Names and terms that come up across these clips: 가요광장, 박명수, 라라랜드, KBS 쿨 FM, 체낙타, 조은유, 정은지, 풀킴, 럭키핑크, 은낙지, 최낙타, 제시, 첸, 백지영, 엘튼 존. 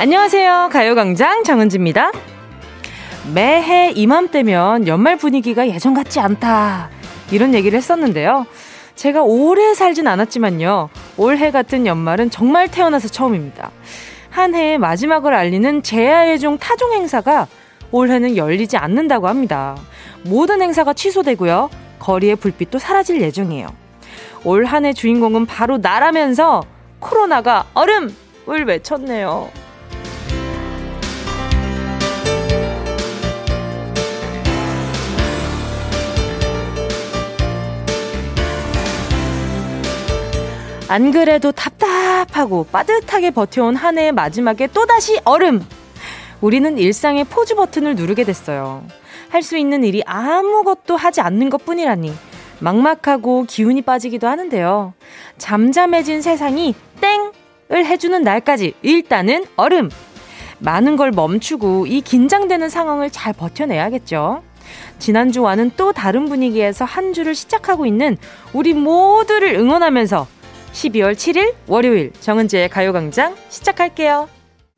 안녕하세요. 가요광장 정은지입니다. 매해 이맘때면 연말 분위기가 예전 같지 않다 이런 얘기를 했었는데요. 제가 오래 살진 않았지만요. 올해 같은 연말은 정말 태어나서 처음입니다. 한 해의 마지막을 알리는 제야의 종 타종 행사가 올해는 열리지 않는다고 합니다. 모든 행사가 취소되고요. 거리의 불빛도 사라질 예정이에요. 올 한 해 주인공은 바로 나라면서 코로나가 얼음을 외쳤네요. 안 그래도 답답하고 빠듯하게 버텨온 한 해의 마지막에 또다시 얼음! 우리는 일상의 포즈 버튼을 누르게 됐어요. 할 수 있는 일이 아무것도 하지 않는 것뿐이라니 막막하고 기운이 빠지기도 하는데요. 잠잠해진 세상이 땡을 해주는 날까지 일단은 얼음! 많은 걸 멈추고 이 긴장되는 상황을 잘 버텨내야겠죠. 지난주와는 또 다른 분위기에서 한 주를 시작하고 있는 우리 모두를 응원하면서 12월 7일 월요일 정은지의 가요광장 시작할게요.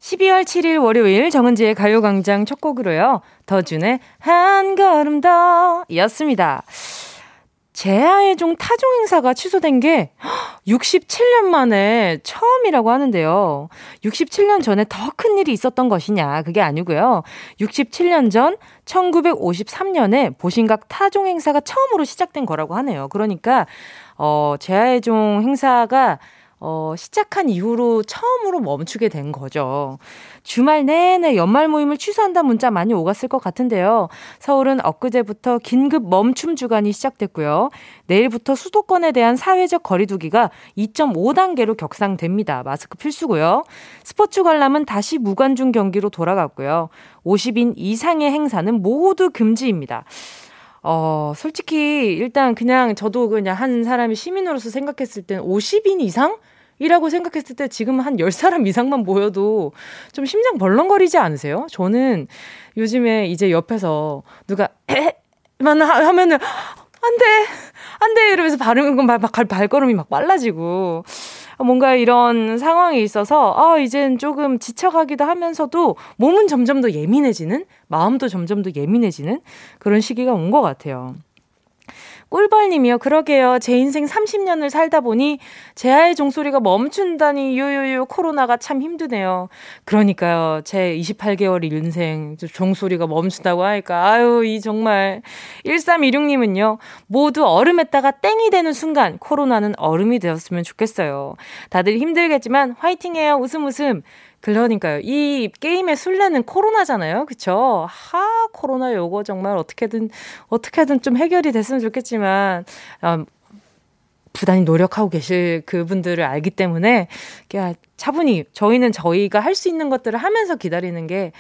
12월 7일 월요일 정은지의 가요광장 첫 곡으로요. 더준의 한 걸음 더 였습니다. 제야의 종 타종 행사가 취소된 게 67년 만에 처음이라고 하는데요. 67년 전에 더 큰 일이 있었던 것이냐 그게 아니고요. 67년 전 1953년에 보신각 타종 행사가 처음으로 시작된 거라고 하네요. 그러니까 제야의 종 행사가 시작한 이후로 처음으로 멈추게 된 거죠. 주말 내내 연말 모임을 취소한다 문자 많이 오갔을 것 같은데요. 서울은 엊그제부터 긴급 멈춤 주간이 시작됐고요. 내일부터 수도권에 대한 사회적 거리두기가 2.5단계로 격상됩니다. 마스크 필수고요. 스포츠 관람은 다시 무관중 경기로 돌아갔고요. 50인 이상의 행사는 모두 금지입니다. 솔직히 일단 저도 한 사람이 시민으로서 생각했을 땐 50인 이상? 이라고 생각했을 때 지금 한 10사람 이상만 모여도 좀 심장 벌렁거리지 않으세요? 저는 요즘에 이제 옆에서 누가 에만 하면은 안 돼 이러면서 발걸음이 막 빨라지고 뭔가 이런 상황이 있어서 이젠 조금 지쳐가기도 하면서도 몸은 점점 더 예민해지는, 마음도 점점 더 예민해지는 그런 시기가 온 것 같아요. 꿀벌님이요. 그러게요. 제 인생 30년을 살다 보니 제야의 종소리가 멈춘다니 요요요 코로나가 참 힘드네요. 그러니까요. 제 28개월 인생 종소리가 멈춘다고 하니까 아유 이 정말. 1326님은요. 모두 얼음에다가 땡이 되는 순간 코로나는 얼음이 되었으면 좋겠어요. 다들 힘들겠지만 화이팅해요. 웃음 웃음. 그러니까요. 이 게임의 술래는 코로나잖아요. 그쵸? 코로나 요거 정말 어떻게든 좀 해결이 됐으면 좋겠지만, 부단히 노력하고 계실 그분들을 알기 때문에, 차분히 저희가 할 수 있는 것들을 하면서 기다리는 게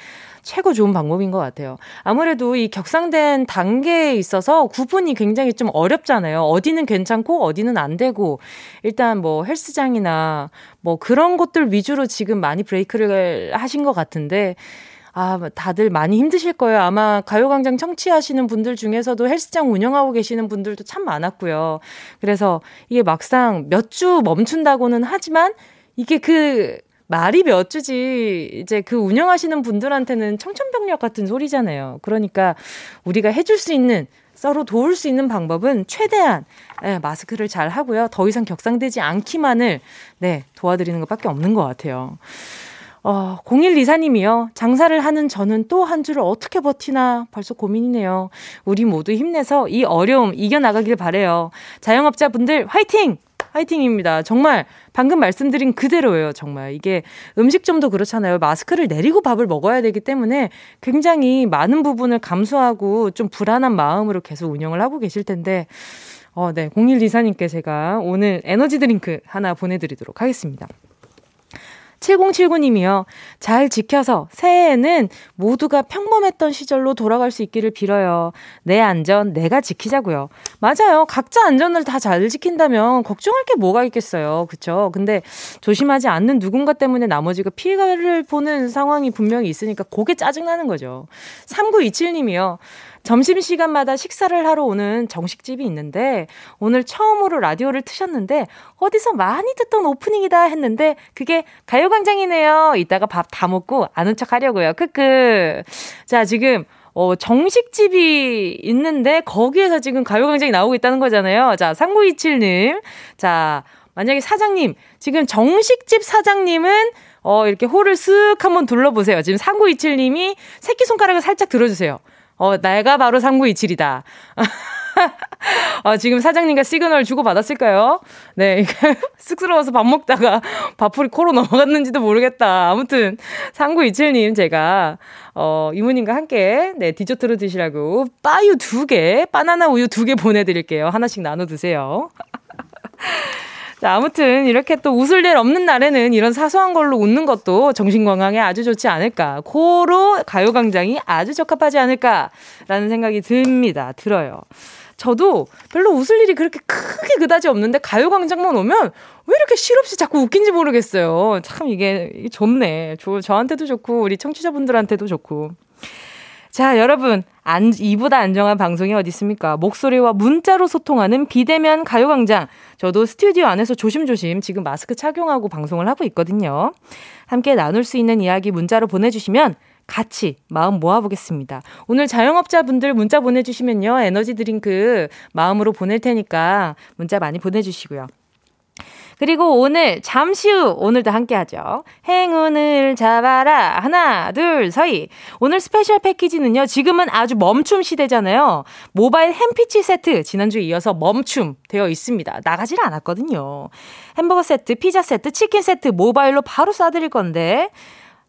최고 좋은 방법인 것 같아요. 아무래도 이 격상된 단계에 있어서 구분이 굉장히 좀 어렵잖아요. 어디는 괜찮고 어디는 안 되고 일단 헬스장이나 그런 것들 위주로 지금 많이 브레이크를 하신 것 같은데 다들 많이 힘드실 거예요. 아마 가요광장 청취하시는 분들 중에서도 헬스장 운영하고 계시는 분들도 참 많았고요. 그래서 이게 막상 몇 주 멈춘다고는 하지만 이게 그 말이 몇 주지 이제 그 운영하시는 분들한테는 청천벽력 같은 소리잖아요. 그러니까 우리가 해줄 수 있는, 서로 도울 수 있는 방법은 최대한 마스크를 잘 하고요. 더 이상 격상되지 않기만을 도와드리는 것밖에 없는 것 같아요. 0124님이요. 장사를 하는 저는 또 한 주를 어떻게 버티나 벌써 고민이네요. 우리 모두 힘내서 이 어려움 이겨나가길 바래요. 자영업자분들 화이팅! 화이팅입니다. 정말 방금 말씀드린 그대로예요. 정말 이게 음식점도 그렇잖아요. 마스크를 내리고 밥을 먹어야 되기 때문에 굉장히 많은 부분을 감수하고 좀 불안한 마음으로 계속 운영을 하고 계실 텐데 0124님께 제가 오늘 에너지 드링크 하나 보내드리도록 하겠습니다. 7079님이요. 잘 지켜서 새해에는 모두가 평범했던 시절로 돌아갈 수 있기를 빌어요. 내 안전 내가 지키자고요. 맞아요. 각자 안전을 다 잘 지킨다면 걱정할 게 뭐가 있겠어요. 그렇죠? 근데 조심하지 않는 누군가 때문에 나머지가 피해를 보는 상황이 분명히 있으니까 그게 짜증나는 거죠. 3927님이요. 점심시간마다 식사를 하러 오는 정식집이 있는데 오늘 처음으로 라디오를 트셨는데 어디서 많이 듣던 오프닝이다 했는데 그게 가요광장이네요. 이따가 밥 다 먹고 아는 척 하려고요. 크크. 자, 지금 정식집이 있는데 거기에서 지금 가요광장이 나오고 있다는 거잖아요. 자, 3927님. 자, 만약에 사장님, 지금 정식집 사장님은 이렇게 홀을 쓱 한번 둘러보세요. 지금 3927님이 새끼손가락을 살짝 들어주세요. 내가 바로 3927이다. 지금 사장님과 시그널 주고받았을까요? 네, 쑥스러워서 밥 먹다가 밥풀이 코로 넘어갔는지도 모르겠다. 아무튼 3927님 제가 이모님과 함께 네 디저트로 드시라고 빠유 2개, 바나나 우유 2개 보내드릴게요. 하나씩 나눠 드세요. 자, 아무튼 이렇게 또 웃을 일 없는 날에는 이런 사소한 걸로 웃는 것도 정신건강에 아주 좋지 않을까. 고로 가요광장이 아주 적합하지 않을까라는 생각이 듭니다. 들어요. 저도 별로 웃을 일이 그렇게 크게 그다지 없는데 가요광장만 오면 왜 이렇게 실없이 자꾸 웃긴지 모르겠어요. 참 이게 좋네. 저한테도 좋고 우리 청취자분들한테도 좋고. 자, 여러분, 이보다 안정한 방송이 어디 있습니까? 목소리와 문자로 소통하는 비대면 가요광장. 저도 스튜디오 안에서 조심조심 지금 마스크 착용하고 방송을 하고 있거든요. 함께 나눌 수 있는 이야기 문자로 보내주시면 같이 마음 모아보겠습니다. 오늘 자영업자분들 문자 보내주시면요. 에너지 드링크 마음으로 보낼 테니까 문자 많이 보내주시고요. 그리고 오늘 잠시 후 오늘도 함께하죠. 행운을 잡아라. 하나 둘 서희. 오늘 스페셜 패키지는요. 지금은 아주 멈춤 시대잖아요. 모바일 햄피치 세트 지난주에 이어서 멈춤 되어 있습니다. 나가질 않았거든요. 햄버거 세트, 피자 세트, 치킨 세트 모바일로 바로 쏴드릴 건데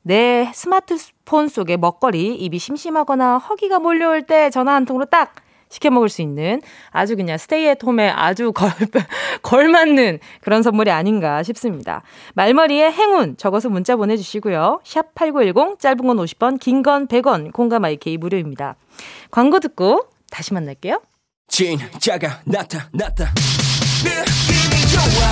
내 스마트폰 속에 먹거리, 입이 심심하거나 허기가 몰려올 때 전화 한 통으로 딱 시켜 먹을 수 있는 아주 그냥 스테이 앳 홈에 아주 걸맞는 그런 선물이 아닌가 싶습니다. 말머리에 행운 적어서 문자 보내주시고요. 샵 8910 짧은 건 50원 긴 건 100원 콩감 IK 무료입니다. 광고 듣고 다시 만날게요. 진짜가 나타났다. 느낌이 좋아.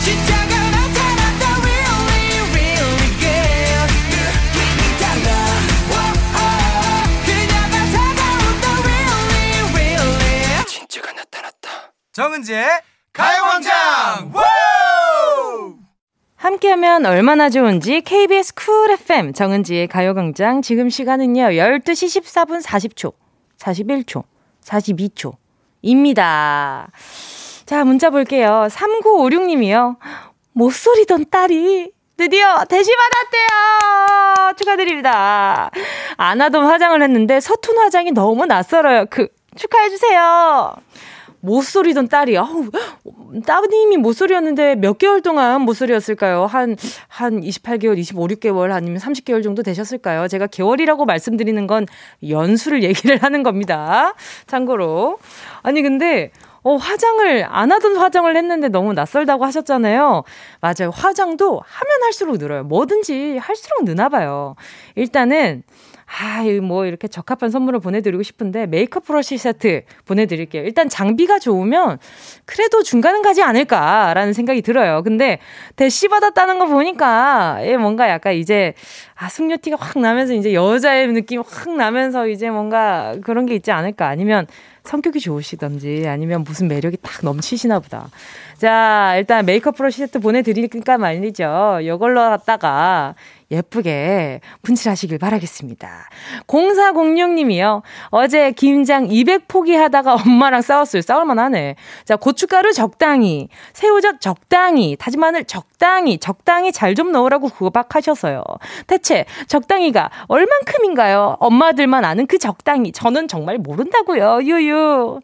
진짜가 나타났다. Really really good. 느낌이 달라. 정은지의 가요광장 함께하면 얼마나 좋은지 KBS 쿨 FM 정은지의 가요광장 지금 시간은요 12시 14분 40초 41초 42초입니다. 자, 문자 볼게요. 3956님이요. 못 소리던 딸이 드디어 대시 받았대요. 축하드립니다. 안 하던 화장을 했는데 서툰 화장이 너무 낯설어요. 축하해주세요. 모쏠이던 딸이, 따님이 모쏠이었는데 몇 개월 동안 모쏠이었을까요? 한 28개월, 25~26개월 아니면 30개월 정도 되셨을까요? 제가 개월이라고 말씀드리는 건 연수를 얘기를 하는 겁니다. 참고로. 아니, 근데, 화장을, 안 하던 화장을 했는데 너무 낯설다고 하셨잖아요. 맞아요. 화장도 하면 할수록 늘어요. 뭐든지 할수록 느나 봐요. 일단은, 이렇게 적합한 선물을 보내드리고 싶은데, 메이크업 브러쉬 세트 보내드릴게요. 일단 장비가 좋으면, 그래도 중간은 가지 않을까라는 생각이 들어요. 근데, 대시 받았다는 거 보니까, 뭔가 약간 이제, 숙녀티가 확 나면서, 이제 여자의 느낌이 확 나면서, 이제 뭔가 그런 게 있지 않을까. 아니면, 성격이 좋으시던지, 아니면 무슨 매력이 딱 넘치시나 보다. 자, 일단 메이크업 브러쉬 세트 보내드리니까 말이죠. 이걸로 갖다가, 예쁘게 분칠하시길 바라겠습니다. 0406님이요. 어제 김장 200포기 하다가 엄마랑 싸웠어요. 싸울만 하네. 자, 고춧가루 적당히, 새우젓 적당히, 다진마늘 적당히 잘 좀 넣으라고 구박하셔서요. 대체 적당히가 얼만큼인가요? 엄마들만 아는 그 적당히. 저는 정말 모른다고요. 유유.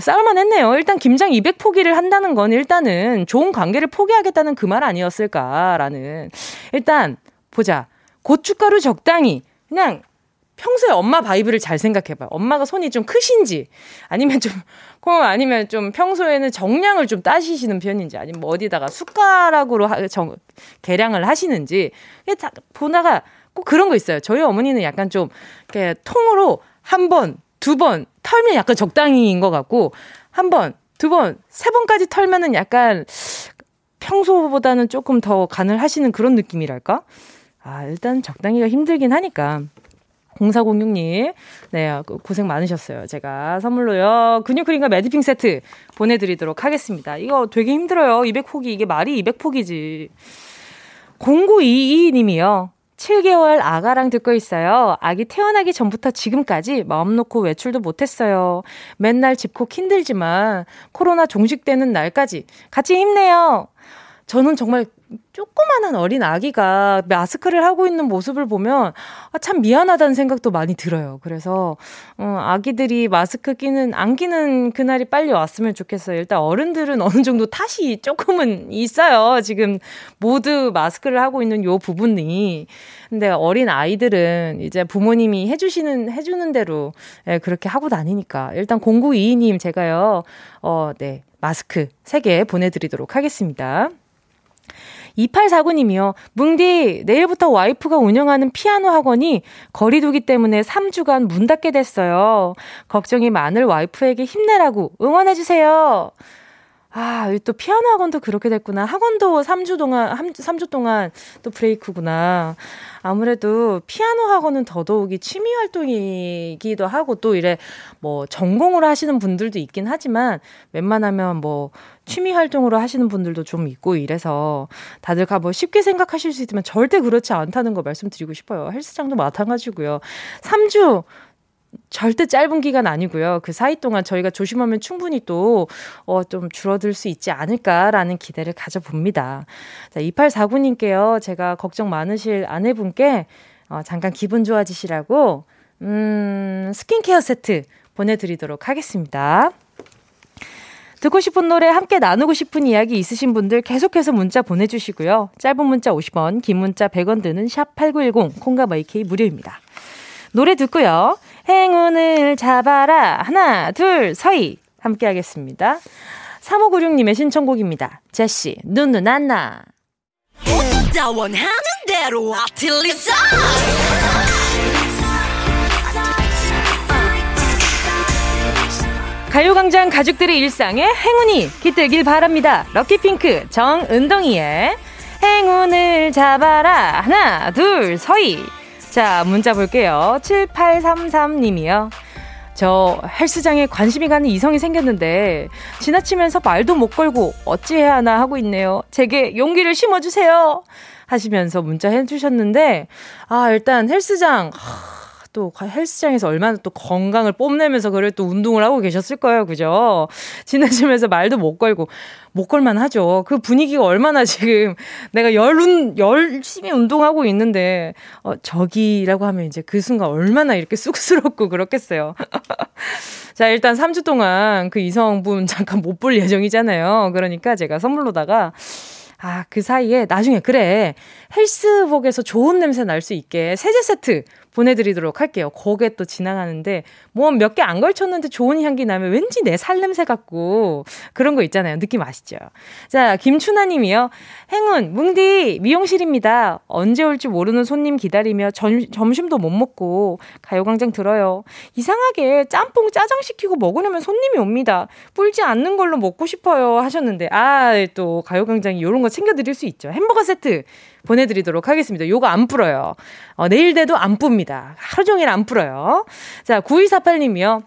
싸울만 했네요. 일단 김장 200포기를 한다는 건 일단은 좋은 관계를 포기하겠다는 그 말 아니었을까라는. 일단 보자. 고춧가루 적당히 그냥 평소에 엄마 바이브를 잘 생각해봐요. 엄마가 손이 좀 크신지 아니면 좀 평소에는 정량을 좀 따시는 편인지 아니면 어디다가 숟가락으로 계량을 하시는지 다 보다가 꼭 그런 거 있어요. 저희 어머니는 약간 좀 이렇게 통으로 한 번, 두 번 털면 약간 적당히인 것 같고 한 번, 두 번, 세 번까지 털면은 약간 평소보다는 조금 더 간을 하시는 그런 느낌이랄까? 일단 적당히가 힘들긴 하니까 0406님. 네, 고생 많으셨어요. 제가 선물로요, 근육크림과 매디핑 세트 보내드리도록 하겠습니다. 이거 되게 힘들어요. 200포기. 이게 말이 200포기지. 0922님이요. 7개월 아가랑 듣고 있어요. 아기 태어나기 전부터 지금까지 마음 놓고 외출도 못했어요. 맨날 집콕 힘들지만 코로나 종식되는 날까지 같이 힘내요. 저는 정말 조그만한 어린 아기가 마스크를 하고 있는 모습을 보면 참 미안하다는 생각도 많이 들어요. 그래서 아기들이 마스크 끼는 안 끼는 그날이 빨리 왔으면 좋겠어요. 일단 어른들은 어느 정도 탓이 조금은 있어요. 지금 모두 마스크를 하고 있는 요 부분이. 근데 어린 아이들은 이제 부모님이 해주는 대로 그렇게 하고 다니니까. 일단 0922님 제가요, 네, 마스크 3개 보내드리도록 하겠습니다. 2849님이요. 뭉디, 내일부터 와이프가 운영하는 피아노 학원이 거리두기 때문에 3주간 문 닫게 됐어요. 걱정이 많을 와이프에게 힘내라고 응원해주세요. 아, 또 피아노 학원도 그렇게 됐구나. 학원도 3주 동안 또 브레이크구나. 아무래도 피아노 학원은 더더욱이 취미 활동이기도 하고, 또 이래 뭐 전공으로 하시는 분들도 있긴 하지만 웬만하면 뭐 취미 활동으로 하시는 분들도 좀 있고, 이래서 다들 뭐 쉽게 생각하실 수 있지만 절대 그렇지 않다는 거 말씀드리고 싶어요. 헬스장도 마찬가지고요. 3주 절대 짧은 기간 아니고요. 그 사이 동안 저희가 조심하면 충분히 또 좀 줄어들 수 있지 않을까라는 기대를 가져봅니다. 자, 2849님께요. 제가 걱정 많으실 아내분께 잠깐 기분 좋아지시라고 스킨케어 세트 보내드리도록 하겠습니다. 듣고 싶은 노래, 함께 나누고 싶은 이야기 있으신 분들 계속해서 문자 보내주시고요. 짧은 문자 50원, 긴 문자 100원 드는 샵 8910, 콩과 마이케이 무료입니다. 노래 듣고요. 행운을 잡아라. 하나, 둘, 서희. 함께 하겠습니다. 3596님의 신청곡입니다. 제시, 누누나나. 어쩌다 원하는 대로 아틀리사. 가요광장 가족들의 일상에 행운이 깃들길 바랍니다. 럭키핑크 정은동이의 행운을 잡아라. 하나, 둘, 서희. 자, 문자 볼게요. 7833님이요. 저 헬스장에 관심이 가는 이성이 생겼는데 지나치면서 말도 못 걸고 어찌해야 하나 하고 있네요. 제게 용기를 심어주세요 하시면서 문자 해주셨는데, 아, 일단 헬스장, 또 헬스장에서 얼마나 또 건강을 뽐내면서 그걸 또 운동을 하고 계셨을 거예요. 그죠? 지나치면서 말도 못 걸고, 못 걸만 하죠. 그 분위기가 얼마나 지금 내가 열심히 운동하고 있는데 저기라고 하면 이제 그 순간 얼마나 이렇게 쑥스럽고 그렇겠어요. 자, 일단 3주 동안 그 이성분 잠깐 못 볼 예정이잖아요. 그러니까 제가 선물로다가, 아, 그 사이에 나중에, 그래, 헬스복에서 좋은 냄새 날 수 있게 세제 세트 보내드리도록 할게요. 거기에 또 지나가는데 몸 몇 개 안 걸쳤는데 좋은 향기 나면 왠지 내 살 냄새 같고 그런 거 있잖아요. 느낌 아시죠? 자, 김춘아 님이요. 행운, 뭉디, 미용실입니다. 언제 올지 모르는 손님 기다리며 점심도 못 먹고 가요광장 들어요. 이상하게 짬뽕 짜장 시키고 먹으려면 손님이 옵니다. 불지 않는 걸로 먹고 싶어요 하셨는데, 아, 또 가요광장이 이런 거 챙겨드릴 수 있죠. 햄버거 세트 보내드리도록 하겠습니다. 요거 안 불어요. 내일 돼도 안 붑니다. 하루 종일 안 불어요. 자, 9248님이요.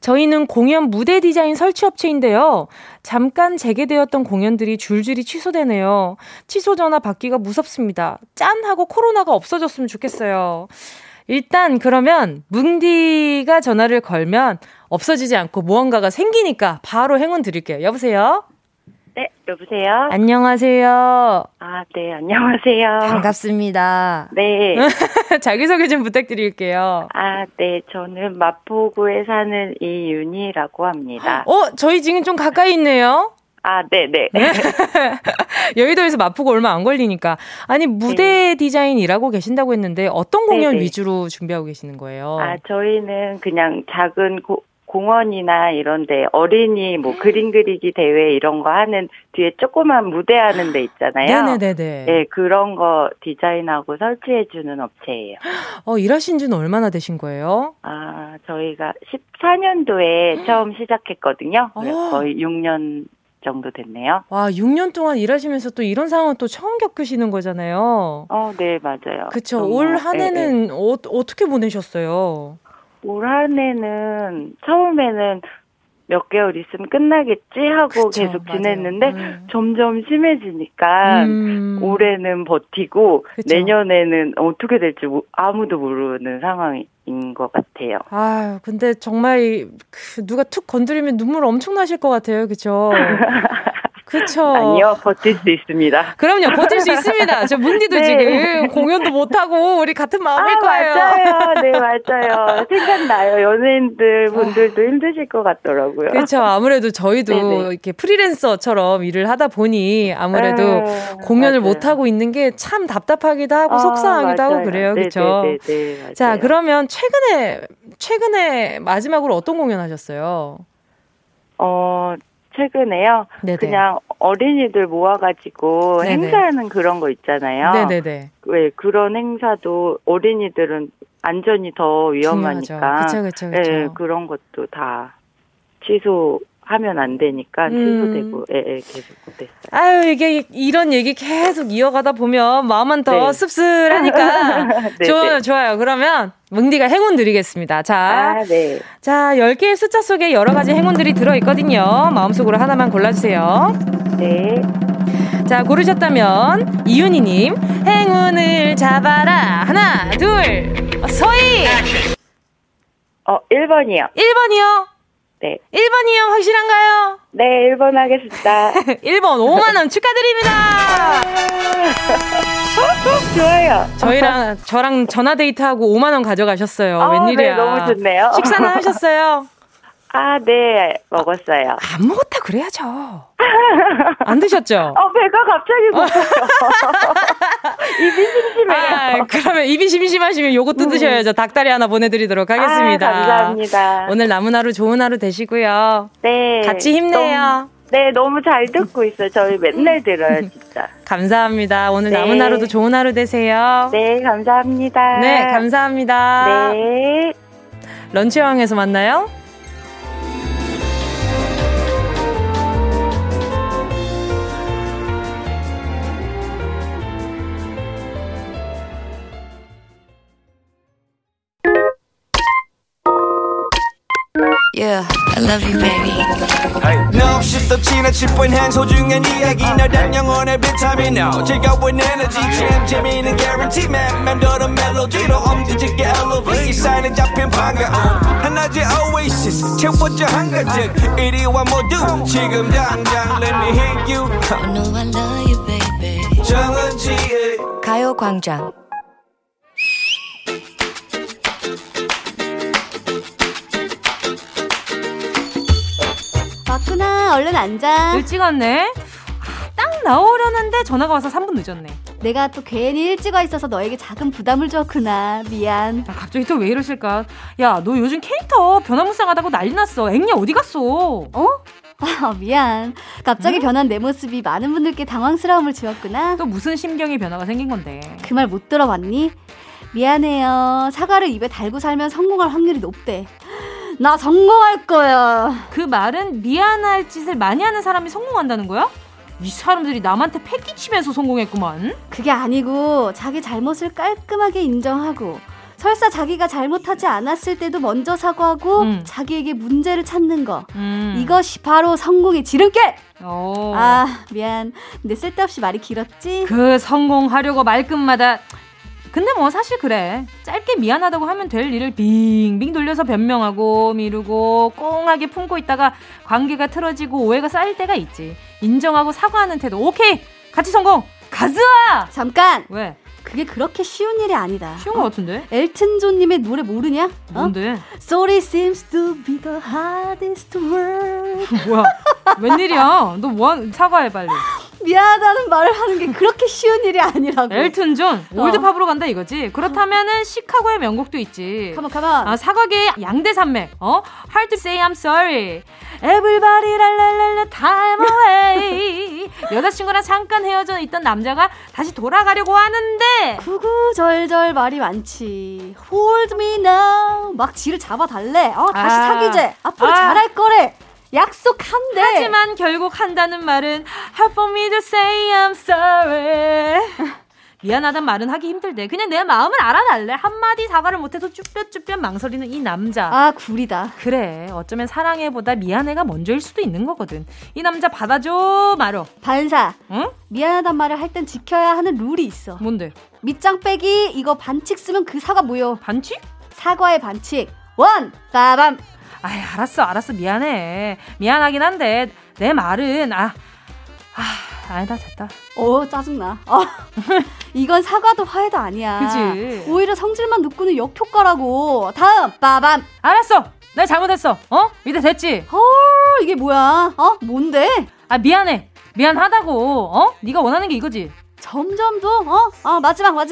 저희는 공연 무대 디자인 설치 업체인데요. 잠깐 재개되었던 공연들이 줄줄이 취소되네요. 취소 전화 받기가 무섭습니다. 짠 하고 코로나가 없어졌으면 좋겠어요. 일단 그러면 뭉디가 전화를 걸면 없어지지 않고 무언가가 생기니까 바로 행운 드릴게요. 여보세요? 네, 여보세요? 안녕하세요. 아, 네, 안녕하세요. 반갑습니다. 네. 자기소개 좀 부탁드릴게요. 아, 네, 저는 마포구에 사는 이윤희라고 합니다. 저희 지금 좀 가까이 있네요? 아, 네네. 여의도에서 마포구 얼마 안 걸리니까. 아니, 무대, 네, 디자인 일하고 계신다고 했는데 어떤 공연, 네네, 위주로 준비하고 계시는 거예요? 아, 저희는 그냥 작은 공원이나 이런데 어린이 뭐 그림 그리기 대회 이런 거 하는, 뒤에 조그만 무대 하는 데 있잖아요. 네네네네. 네, 그런 거 디자인하고 설치해주는 업체예요. 일하신 지는 얼마나 되신 거예요? 아, 저희가 14년도에 처음 시작했거든요. 거의 6년 정도 됐네요. 와, 6년 동안 일하시면서 또 이런 상황은 또 처음 겪으시는 거잖아요. 네, 맞아요. 그쵸. 올 한 해는 어떻게 보내셨어요? 올 한 해는 처음에는 몇 개월 있으면 끝나겠지 하고, 그쵸, 계속 지냈는데 점점 심해지니까 올해는 버티고, 그쵸, 내년에는 어떻게 될지 아무도 모르는 상황인 것 같아요. 아, 근데 정말 누가 툭 건드리면 눈물 엄청 나실 것 같아요. 그렇죠? 그렇죠. 아니요, 버틸 수 있습니다. 그럼요, 버틸 수 있습니다. 저 문디도 네, 지금 공연도 못하고 우리 같은 마음일 거예요. 맞아요. 네, 맞아요. 생각나요. 연예인들 분들도 힘드실 것 같더라고요. 그렇죠. 아무래도 저희도 네네, 이렇게 프리랜서처럼 일을 하다 보니 아무래도 공연을 못하고 있는 게 참 답답하기도 하고 속상하기도 맞아요, 하고 그래요. 그렇죠. 네네네, 자, 그러면 최근에 마지막으로 어떤 공연 하셨어요? 최근에요. 네네. 그냥 어린이들 모아가지고 네네, 행사하는 그런 거 있잖아요. 네네네. 왜 그런 행사도 어린이들은 안전이 더 위험하니까. 그렇죠, 그렇죠, 그렇죠. 예, 그런 것도 다 취소하면 안 되니까 취소되고, 예, 계속 됐어요. 아유, 이게 이런 얘기 계속 이어가다 보면 마음만 더 네, 씁쓸하니까. 좋아요. 그러면 뭉디가 행운 드리겠습니다. 자, 네. 자, 10개의 숫자 속에 여러 가지 행운들이 들어있거든요. 마음속으로 하나만 골라주세요. 네. 자, 고르셨다면 이윤희님, 행운을 잡아라. 하나, 둘, 서희. 1번이요. 1번이요? 네. 1번이요? 확실한가요? 네, 1번 하겠습니다. 1번 5만원 축하드립니다. 좋아요. 저랑 전화 데이트하고 5만 원 가져가셨어요. 웬일이야? 네, 너무 좋네요. 식사는 하셨어요? 네, 먹었어요. 안 먹었다 그래야죠. 안 드셨죠? 배가 갑자기 고파요. 입이 심심해요. 그러면 입이 심심하시면 요것도 드셔야죠. 닭다리 하나 보내드리도록 하겠습니다. 감사합니다. 오늘 남은 하루 좋은 하루 되시고요. 네. 같이 힘내요. 네, 너무 잘 듣고 있어요. 저희 맨날 들어요, 진짜. 감사합니다. 오늘 네, 남은 하루도 좋은 하루 되세요. 네, 감사합니다. 네, 감사합니다. 네. 런치여왕에서 만나요. Yeah, I love you, baby. No, she's the china chip when hands hold you and you eggy. No, that young on every time you know. Check out with energy, champ, Jimmy, and guarantee, man. Man, do the melody, no, did you get elevated? Sign and jump in, panga. And I just oasis, check what your hunger check. 81 more doom, chick em down, down, let me hit you. I know I love you, baby. 정은지, 가요광장. 왔구나, 얼른 앉아. 일찍 왔네. 딱 나오려는데 전화가 와서 3분 늦었네. 내가 또 괜히 일찍 와 있어서 너에게 작은 부담을 줬구나. 미안. 갑자기 또 왜 이러실까. 야, 너 요즘 캐릭터 변화무쌍하다고 난리 났어. 앵녀 어디 갔어? 미안. 갑자기 변한 내 모습이 많은 분들께 당황스러움을 지웠구나. 또 무슨 심경의 변화가 생긴 건데? 그 말 못 들어봤니? 미안해요. 사과를 입에 달고 살면 성공할 확률이 높대. 나 성공할 거야. 그 말은 미안할 짓을 많이 하는 사람이 성공한다는 거야? 이 사람들이 남한테 패기치면서 성공했구만. 그게 아니고 자기 잘못을 깔끔하게 인정하고, 설사 자기가 잘못하지 않았을 때도 먼저 사과하고 자기에게 문제를 찾는 거. 이것이 바로 성공의 지름길. 미안. 근데 쓸데없이 말이 길었지? 그 성공하려고 말끝마다. 근데 뭐 사실 그래. 짧게 미안하다고 하면 될 일을 빙빙 돌려서 변명하고 미루고 꽁하게 품고 있다가 관계가 틀어지고 오해가 쌓일 때가 있지. 인정하고 사과하는 태도. 오케이! 같이 성공! 가즈아! 잠깐! 왜? 그게 그렇게 쉬운 일이 아니다. 쉬운 것 같은데? 엘튼 존님의 노래 모르냐? 뭔데? Sorry seems to be the hardest word. 뭐야? 웬일이야? 너 뭐하는, 사과해 빨리. 미안하다는 말을 하는 게 그렇게 쉬운 일이 아니라고. 엘튼 존, 올드팝으로 간다 이거지. 그렇다면은 시카고의 명곡도 있지. 가만. 사과계의 양대 산맥. Hard to say I'm sorry. Everybody 랄랄랄라 time away. 여자친구랑 잠깐 헤어져 있던 남자가 다시 돌아가려고 하는데 구구절절 말이 많지. Hold me now. 막 지를 잡아달래. 다시 사귀재. 앞으로 잘할 거래. 약속한대. 하지만 결국 한다는 말은 Hard for me to say I'm sorry. 미안하단 말은 하기 힘들대. 그냥 내 마음을 알아달래. 한마디 사과를 못해서 쭈뼛쭈뼛 망설이는 이 남자. 아, 구리다. 그래, 어쩌면 사랑해보다 미안해가 먼저일 수도 있는 거거든. 이 남자 받아줘 말어. 반사. 응? 미안하단 말을 할 땐 지켜야 하는 룰이 있어. 뭔데? 밑장 빼기. 이거 반칙 쓰면 그 사과 뭐여? 반칙? 사과의 반칙. 원 빠밤. 아이, 알았어 미안해. 미안하긴 한데 내 말은 아니다 됐다. 짜증나. 이건 사과도 화해도 아니야. 그치? 오히려 성질만 눕고는 역효과라고. 다음 빠밤. 알았어, 내가 잘못했어. 이제 됐지. 이게 뭐야? 뭔데? 미안해. 미안하다고. 네가 원하는 게 이거지. 점점 더. 마지막.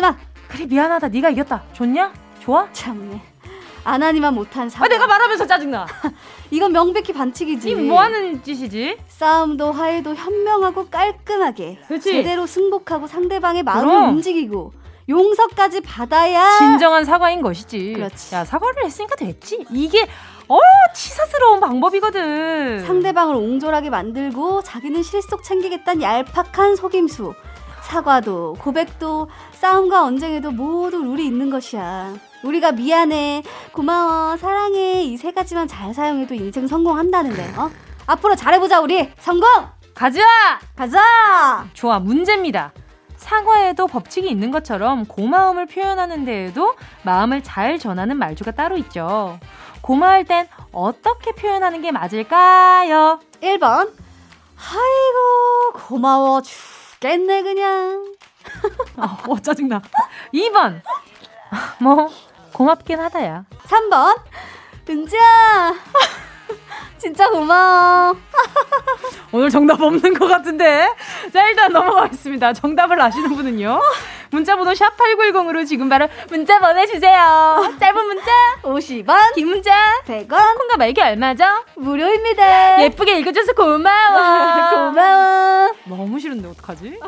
그래, 미안하다. 네가 이겼다. 좋냐? 좋아? 참네. 안 하니만 못한 사과. 내가 말하면서 짜증나. 이건 명백히 반칙이지. 이 뭐하는 짓이지? 싸움도 화해도 현명하고 깔끔하게. 그치? 제대로 승복하고 상대방의 마음을 움직이고 용서까지 받아야 진정한 사과인 것이지. 그렇지. 야, 사과를 했으니까 됐지. 이게 치사스러운 방법이거든. 상대방을 옹졸하게 만들고 자기는 실속 챙기겠다는 얄팍한 속임수. 사과도 고백도 싸움과 언쟁에도 모두 룰이 있는 것이야. 우리가 미안해, 고마워, 사랑해 이 세 가지만 잘 사용해도 인생 성공한다는데. 앞으로 잘해보자. 우리 성공! 가자! 좋아. 문제입니다. 사과에도 법칙이 있는 것처럼 고마움을 표현하는 데에도 마음을 잘 전하는 말주가 따로 있죠. 고마울 땐 어떻게 표현하는 게 맞을까요? 1번. 아이고 고마워 죽겠네 그냥. 짜증나. 2번. 고맙긴 하다야. 3번. 은지야 진짜 고마워. 오늘 정답 없는 것 같은데. 자, 일단 넘어가겠습니다. 정답을 아시는 분은요, 문자번호 샵8910으로 지금 바로 문자 보내주세요. 짧은 문자 50원, 긴 문자 100원, 콩과 말기 얼마죠? 무료입니다. 예쁘게 읽어줘서 고마워. 너무 싫은데 어떡하지?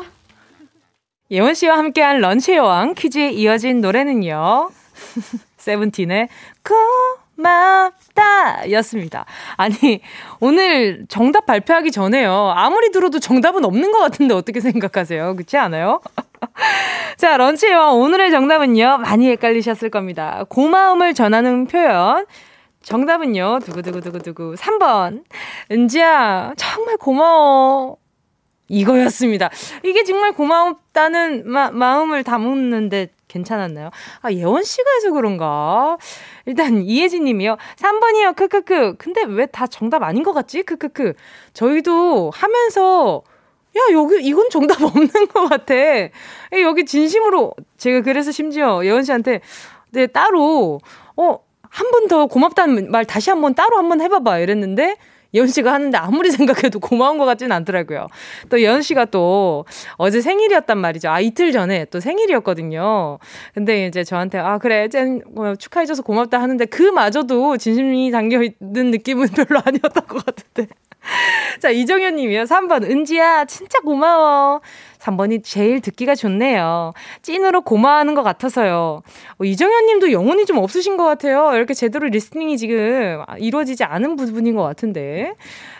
예원 씨와 함께한 런치 여왕 퀴즈에 이어진 노래는요, 세븐틴의 고맙다 였습니다. 아니, 오늘 정답 발표하기 전에요, 아무리 들어도 정답은 없는 것 같은데 어떻게 생각하세요? 그렇지 않아요? 자, 런치 여왕 오늘의 정답은요, 많이 헷갈리셨을 겁니다. 고마움을 전하는 표현. 정답은요, 두구두구두구두구 3번. 은지야 정말 고마워. 이거였습니다. 이게 정말 고맙다는 마음을 담았는데 괜찮았나요? 예원 씨가 해서 그런가? 일단 이혜진 님이요. 3번이요. 크크크. 근데 왜 다 정답 아닌 것 같지? 크크크. 저희도 하면서 여기 이건 정답 없는 것 같아. 여기 진심으로 제가 그래서 심지어 예원 씨한테 따로 한 번 더 고맙다는 말 다시 한번 따로 한번 해봐봐 이랬는데, 예은 씨가 하는데 아무리 생각해도 고마운 것 같진 않더라고요. 또 예은 씨가 또 어제 생일이었단 말이죠. 이틀 전에 또 생일이었거든요. 근데 이제 저한테 그래 짠 축하해줘서 고맙다 하는데 그마저도 진심이 담겨있는 느낌은 별로 아니었던 것 같은데. 자, 이정현 님이요. 3번. 은지야 진짜 고마워. 3번이 제일 듣기가 좋네요. 찐으로 고마워하는 것 같아서요. 이정현 님도 영혼이 좀 없으신 것 같아요. 이렇게 제대로 리스닝이 지금 이루어지지 않은 부분인 것 같은데.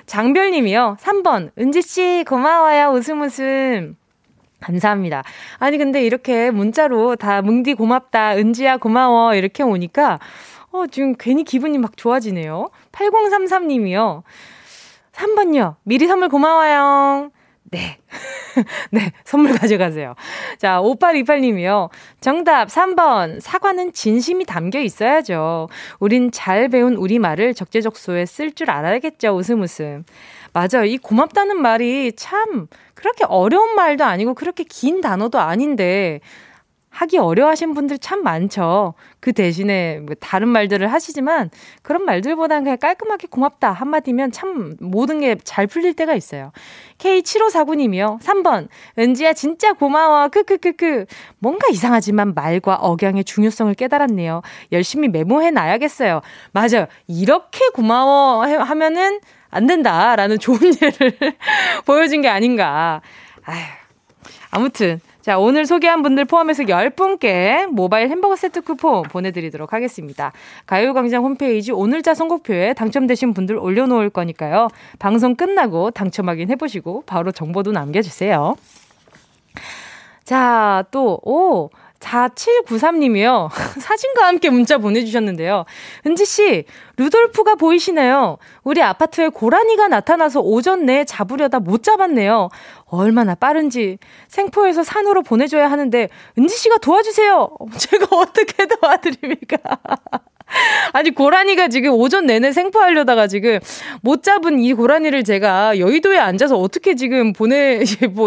장별 님이요. 3번. 은지 씨 고마워요. 웃음. 감사합니다. 아니, 근데 이렇게 문자로 다 뭉디 고맙다, 은지야 고마워 이렇게 오니까 지금 괜히 기분이 막 좋아지네요. 8033 님이요. 3번요. 미리 선물 고마워요. 네. 네, 선물 가져가세요. 자, 5828님이요. 정답 3번. 사과는 진심이 담겨 있어야죠. 우린 잘 배운 우리말을 적재적소에 쓸 줄 알아야겠죠. 웃음. 맞아요. 이 고맙다는 말이 참 그렇게 어려운 말도 아니고 그렇게 긴 단어도 아닌데 하기 어려워하신 분들 참 많죠. 그 대신에 다른 말들을 하시지만 그런 말들보다는 그냥 깔끔하게 고맙다 한마디면 참 모든 게 잘 풀릴 때가 있어요. K7549님이요. 3번. 은지야 진짜 고마워. 크크크크. 뭔가 이상하지만 말과 억양의 중요성을 깨달았네요. 열심히 메모해놔야겠어요. 맞아요. 이렇게 고마워 하면은 안 된다라는 좋은 예를 보여준 게 아닌가. 아무튼 자, 오늘 소개한 분들 포함해서 10분께 모바일 햄버거 세트 쿠폰 보내드리도록 하겠습니다. 가요광장 홈페이지 오늘자 선곡표에 당첨되신 분들 올려놓을 거니까요. 방송 끝나고 당첨 확인해보시고 바로 정보도 남겨주세요. 자, 또 4793님이요. 사진과 함께 문자 보내주셨는데요. 은지씨, 루돌프가 보이시네요. 우리 아파트에 고라니가 나타나서 오전 내에 잡으려다 못 잡았네요. 얼마나 빠른지. 생포에서 산으로 보내줘야 하는데 은지씨가 도와주세요. 제가 어떻게 도와드립니까? 아니, 고라니가 지금 오전 내내 생포하려다가 지금 못 잡은 이 고라니를 제가 여의도에 앉아서 어떻게 지금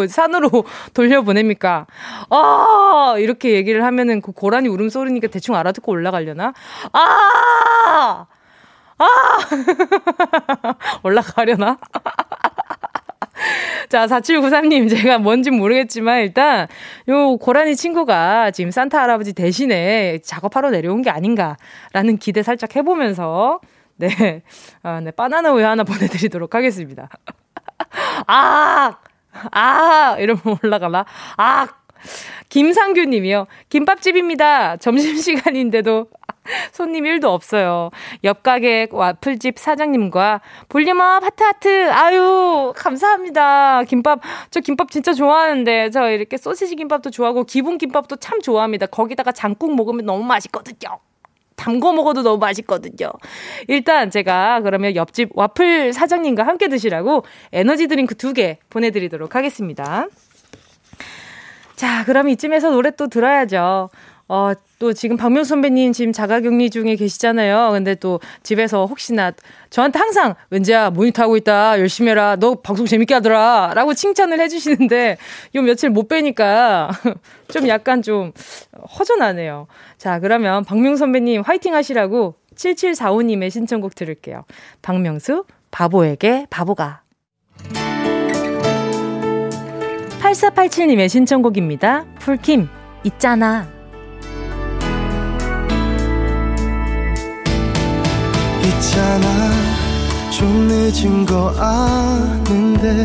산으로 돌려보냅니까? 아, 이렇게 얘기를 하면은 그 고라니 울음소리니까 대충 알아듣고 올라가려나? 올라가려나? 자, 4793님, 제가 뭔진 모르겠지만 일단 요 고라니 친구가 지금 산타 할아버지 대신에 작업하러 내려온 게 아닌가라는 기대 살짝 해보면서 바나나 우유 하나 보내드리도록 하겠습니다. 이러면 올라가나? 김상규 님이요. 김밥집입니다. 점심시간인데도 손님 1도 없어요. 옆 가게 와플집 사장님과 볼륨업 하트하트. 아유, 감사합니다. 김밥, 저 김밥 진짜 좋아하는데, 저 이렇게 소시지 김밥도 좋아하고 기본 김밥도 참 좋아합니다. 거기다가 장국 먹으면 너무 맛있거든요. 담궈 먹어도 너무 맛있거든요. 일단 제가 그러면 옆집 와플 사장님과 함께 드시라고 에너지 드링크 2개 보내드리도록 하겠습니다. 자, 그럼 이쯤에서 노래 또 들어야죠. 또 지금 박명수 선배님 지금 자가격리 중에 계시잖아요. 근데 또 집에서 혹시나 저한테 항상 은지야 모니터 하고 있다, 열심히 해라, 너 방송 재밌게 하더라 라고 칭찬을 해주시는데 요 며칠 못 뵈니까 좀 약간 좀 허전하네요. 자, 그러면 박명수 선배님 화이팅 하시라고 7745님의 신청곡 들을게요. 박명수, 바보에게 바보가. 8487님의 신청곡입니다. 풀킴, 있잖아. 있잖아, 좀 늦은 거 아는데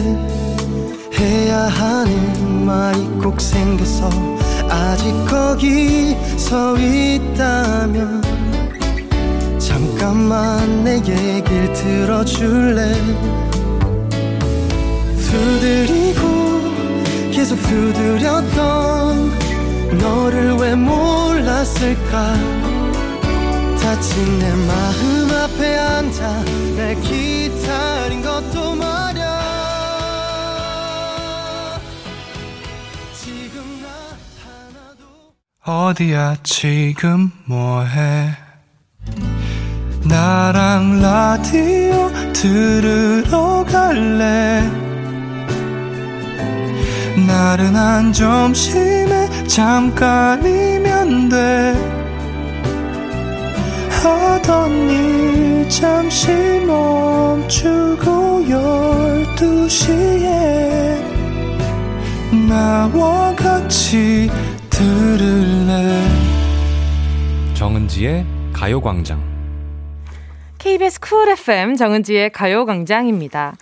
해야 하는 말이 꼭 생겨서 아직 거기 서 있다면 잠깐만 내 얘기를 들어줄래. 두드리고 계속 두드렸던 너를 왜 몰랐을까. 다친 내 마음 앞에 앉아 날 기다린 것도 말야. 지금 나 하나도 어디야 지금 뭐해. 나랑 라디오 들으러 갈래. 나른한 점심에 잠깐이면 돼. 하던 일 잠시 멈추고 12시에 나와 같이 들을래. 정은지의 가요광장. KBS 쿨 FM 정은지의 가요광장입니다.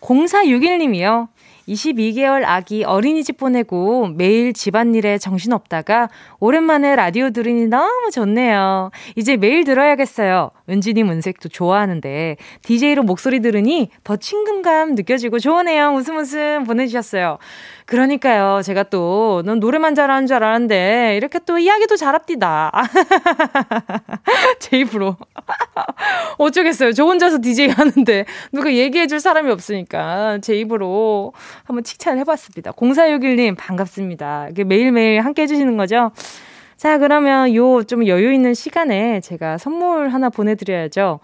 0461님이요. 22개월 아기 어린이집 보내고 매일 집안일에 정신없다가 오랜만에 라디오 들으니 너무 좋네요. 이제 매일 들어야겠어요. 은지님 은색도 좋아하는데 DJ로 목소리 들으니 더 친근감 느껴지고 좋으네요. 웃음 웃음 보내주셨어요. 그러니까요. 제가 또 넌 노래만 잘하는 줄 알았는데 이렇게 또 이야기도 잘합디다. 제 입으로. 어쩌겠어요. 저 혼자서 DJ 하는데 누가 얘기해줄 사람이 없으니까 제 입으로 한번 칭찬을 해봤습니다. 0461님 반갑습니다. 매일매일 함께 해주시는 거죠? 자, 그러면 요 좀 여유 있는 시간에 제가 선물 하나 보내드려야죠.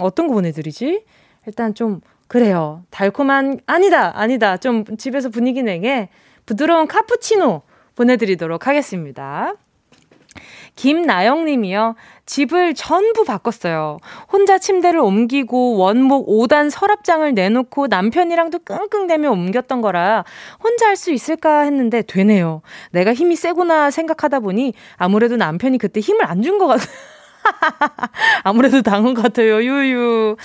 어떤 거 보내드리지? 일단 좀 그래요. 달콤한 아니다. 좀 집에서 분위기 내게 부드러운 카푸치노 보내드리도록 하겠습니다. 김나영님이요. 집을 전부 바꿨어요. 혼자 침대를 옮기고 원목 5단 서랍장을 내놓고 남편이랑도 끙끙대며 옮겼던 거라 혼자 할 수 있을까 했는데 되네요. 내가 힘이 세구나 생각하다 보니 아무래도 남편이 그때 힘을 안 준 것 같아요. 아무래도 당한 것 같아요. 유유.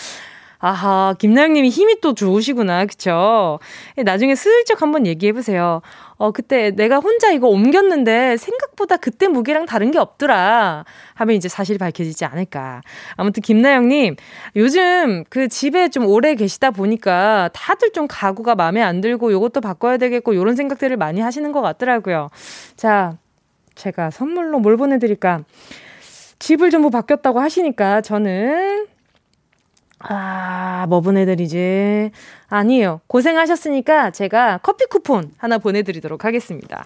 아하, 김나영님이 힘이 또 좋으시구나. 그쵸? 나중에 슬쩍 한번 얘기해보세요. 그때 내가 혼자 이거 옮겼는데 생각보다 그때 무게랑 다른 게 없더라 하면 이제 사실이 밝혀지지 않을까. 아무튼 김나영님, 요즘 그 집에 좀 오래 계시다 보니까 다들 좀 가구가 마음에 안 들고 요것도 바꿔야 되겠고 요런 생각들을 많이 하시는 것 같더라고요. 자, 제가 선물로 뭘 보내드릴까? 집을 전부 바뀌었다고 하시니까 저는 뭐 보내드리지? 아니에요. 고생하셨으니까 제가 커피 쿠폰 하나 보내드리도록 하겠습니다.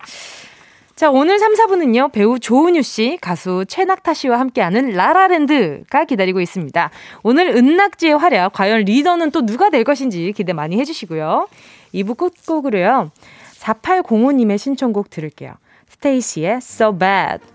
자, 오늘 3, 4부는요. 배우 조은유 씨, 가수 최낙타 씨와 함께하는 라라랜드가 기다리고 있습니다. 오늘 은낙지의 활약, 과연 리더는 또 누가 될 것인지 기대 많이 해주시고요. 2부 끝곡으로요. 4805님의 신청곡 들을게요. 스테이시의 So Bad.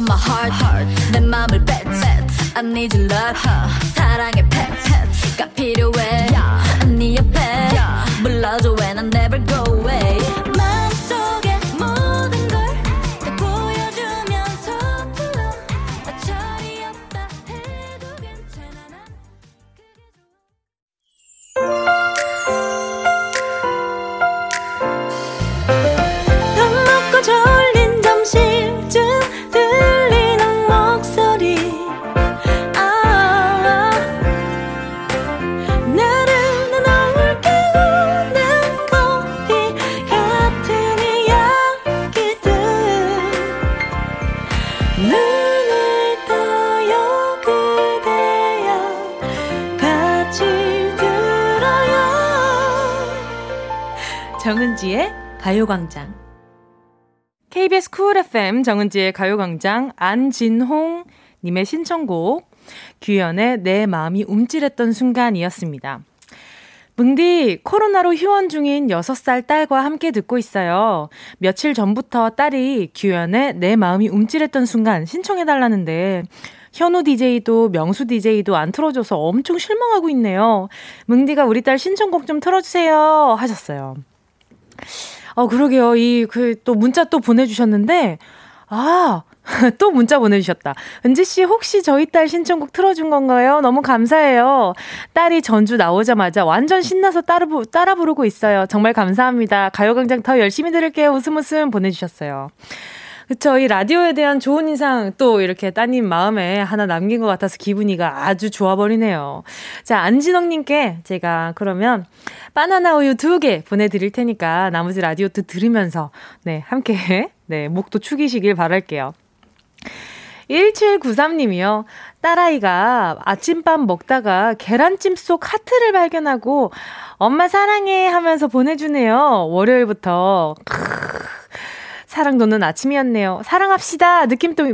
My heart, 내 맘을 bet I need your love, 사랑의 pet가 필요해. 네 옆에 불러줘 when I never go away. 마음속의 모든 걸 다 보여주면서 불러. 나 철이 없다 해도 괜찮아. 난 그게 좋아. 밥 먹고 졸린 점심쯤 정은지의 가요광장. KBS 쿨 FM 정은지의 가요광장. 안진홍 님의 신청곡 규현의 내 마음이 움찔했던 순간이었습니다. 뭉디, 코로나로 휴원 중인 6살 딸과 함께 듣고 있어요. 며칠 전부터 딸이 규현의 내 마음이 움찔했던 순간 신청해달라는데 현우 DJ도 명수 DJ도 안 틀어줘서 엄청 실망하고 있네요. 뭉디가 우리 딸 신청곡 좀 틀어주세요 하셨어요. 그러게요. 또 문자 또 보내주셨는데, 또 문자 보내주셨다. 은지씨, 혹시 저희 딸 신청곡 틀어준 건가요? 너무 감사해요. 딸이 전주 나오자마자 완전 신나서 따라 부르고 있어요. 정말 감사합니다. 가요광장 더 열심히 들을게요. 웃음 보내주셨어요. 그쵸, 이 라디오에 대한 좋은 인상 또 이렇게 따님 마음에 하나 남긴 것 같아서 기분이가 아주 좋아버리네요. 자, 안진영님께 제가 그러면 바나나 우유 2개 보내드릴 테니까 나머지 라디오도 들으면서 함께 목도 축이시길 바랄게요. 1793님이요. 딸아이가 아침밥 먹다가 계란찜 속 하트를 발견하고 엄마 사랑해 하면서 보내주네요. 월요일부터. 사랑 돋는 아침이었네요. 사랑합시다. 느낌표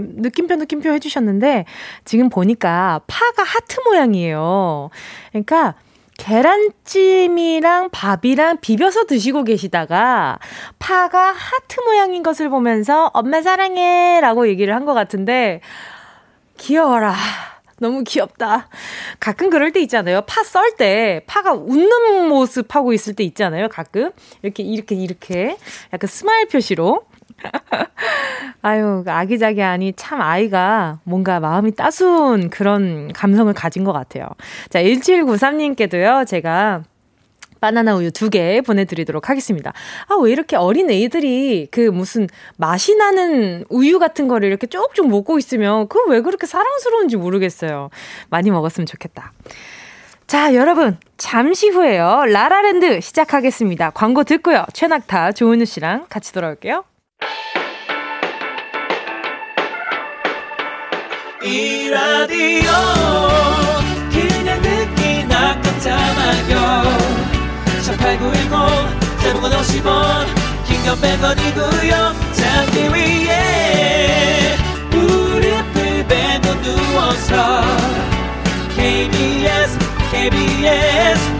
해주셨는데 지금 보니까 파가 하트 모양이에요. 그러니까 계란찜이랑 밥이랑 비벼서 드시고 계시다가 파가 하트 모양인 것을 보면서 엄마 사랑해 라고 얘기를 한 것 같은데 귀여워라. 너무 귀엽다. 가끔 그럴 때 있잖아요. 파 썰 때 파가 웃는 모습 하고 있을 때 있잖아요. 가끔 이렇게 약간 스마일 표시로. 아유, 아기자기하니 참 아이가 뭔가 마음이 따스운 그런 감성을 가진 것 같아요. 자, 1793님께도요, 제가 바나나 우유 2개 보내드리도록 하겠습니다. 왜 이렇게 어린 애들이 그 무슨 맛이 나는 우유 같은 거를 이렇게 쭉쭉 먹고 있으면 그거 왜 그렇게 사랑스러운지 모르겠어요. 많이 먹었으면 좋겠다. 자, 여러분, 잠시 후에요. 라라랜드 시작하겠습니다. 광고 듣고요. 최낙타, 조은유 씨랑 같이 돌아올게요. 이 라디오 그냥 듣기나 깜짝마요 18910 대목원 50원 긴건 100원이고요 잠기 위에 무릎을 베고 누워서 KBS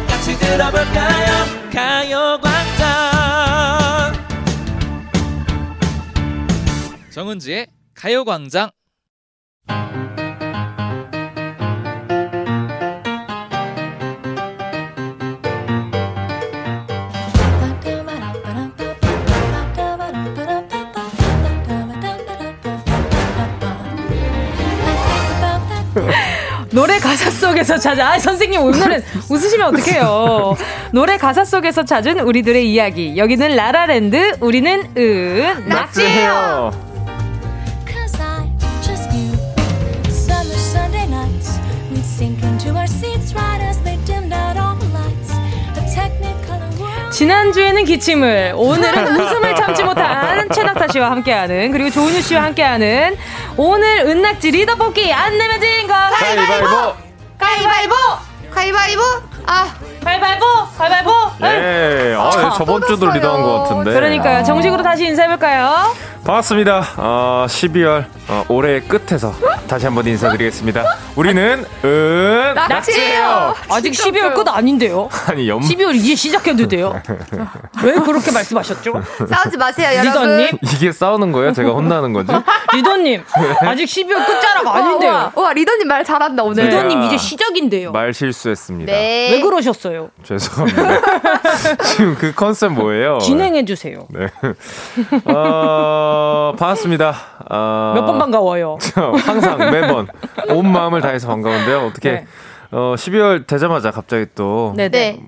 같이 들어볼까요 가요광장 정은지의 가요광장. 노래 가사 속에서 잦은 선생님 오늘은 웃으시면 어떡해요. 노래 가사 속에서 잦은 우리들의 이야기. 여기는 라라랜드, 우리는 낙지예요. 지난주에는 기침을, 오늘은 웃음을 참지 못한 최낙타 씨와 함께하는, 그리고 조은유 씨와 함께하는 오늘 은낙지 리더 뽑기. 안 내면 진 거 가위바위보! 가위바위보! 가위바위보! 아, 가위바위보! 가위바위보! 예, 아, 저번주도 리더한 것 같은데. 그러니까요. 정식으로 다시 인사해볼까요? 반갑습니다. 12월 올해의 끝에서 다시 한번 인사드리겠습니다. 우리는 낙지예요. 아직 12월 끝 아닌데요. 아니 12월 이제 시작했는데요. 왜 그렇게 말씀하셨죠? 싸우지 마세요, 여러분. 리더님, 이게 싸우는 거예요? 제가 혼나는 거지? 리더님, 아직 12월 끝자락 아닌데요. 와, 리더님 말 잘한다 오늘. 리더님 이제 시작인데요. 말 실수했습니다. 네. 왜 그러셨어요? 죄송합니다. 지금 그 컨셉 뭐예요? 진행해 주세요. 네. 반갑습니다. 몇 번 반가워요? 항상 매번 온 마음을 다해서 반가운데요. 어떻게 네. 12월 되자마자 갑자기 또 네네.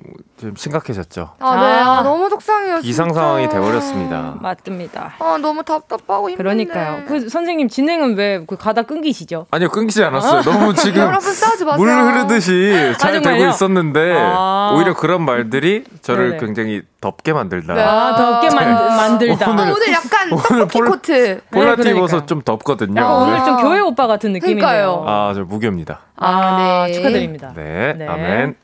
좀 심각해졌죠. 아, 네. 아, 너무 속상해요. 이상 상황이 돼버렸습니다. 맞습니다. 아, 너무 답답하고 힘드네. 그러니까요. 그 선생님 진행은 왜 그 가다 끊기시죠? 아니요, 끊기지 않았어요. 너무 지금 여러분 싸우지 마세요. 물 흐르듯이 잘 되고 있었는데 오히려 그런 말들이 저를 네네. 굉장히 덥게 만들다. 아, 덥게 만들다. 오늘 약간 떡볶이 코트. 폴라티 입어서 좀 덥거든요. 오늘 좀 교회 오빠 같은 느낌이네요. 아, 저 무교입니다. 아, 네. 축하드립니다. 네, 네. 아멘.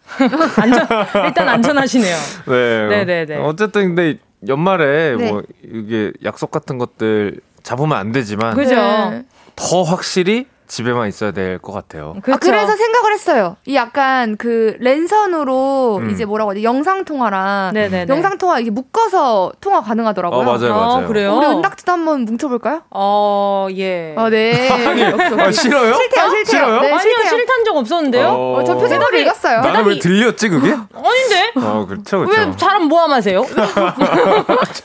일단 안전하시네요. 네. 네네네. 어쨌든 근데 연말에 네. 뭐 이게 약속 같은 것들 잡으면 안 되지만, 그죠? 네. 더 확실히 집에만 있어야 될 것 같아요. 그렇죠. 아, 그래서 생각을 했어요. 이 약간 그 랜선으로 이제 뭐라고 하지? 영상통화랑 영상통화 이게 묶어서 통화 가능하더라고요. 맞아요, 맞아요. 그래요? 우리 은낙지도 한번 뭉쳐볼까요? 예. 네. 아니, 싫어요? 싫대요. 네, 아니요, 싫단 적 없었는데요. 저 표정으로 읽었어요. 나는 왜 들렸지 그게? 아닌데. 그렇죠. 왜 사람 모함하세요?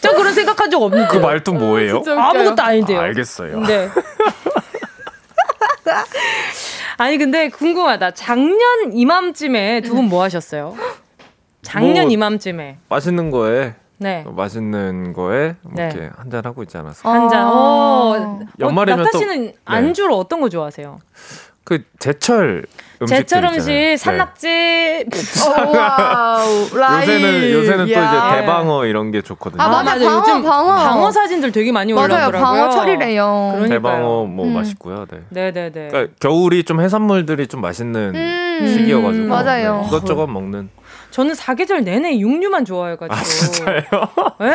저 그런 생각한 적 없는데. 그 말도 뭐예요? 아무것도 아닌데요. 알겠어요. 네. 아니 근데 궁금하다. 작년 이맘쯤에 두 분 뭐 하셨어요? 작년 이맘쯤에 맛있는 거에 맛있는 거에 이렇게 한잔 하고 있지 않았어요? 한잔. 연말이면 낙타 씨는 안주로 어떤 거 좋아하세요? 그 제철 음식 산낙지. 요새는 또 이제 대방어 이런 게 좋거든요. 아 맞아, 방어 사진들 되게 많이 올라오더라고요. 방어철이래요. 그러니까요. 대방어 뭐 맛있고요. 네. 네네네. 그러니까 겨울이 좀 해산물들이 좀 맛있는 시기여가지고 맞아요. 네. 이것저것 먹는. 저는 사계절 내내 육류만 좋아해가지고. 아, 진짜요? 네.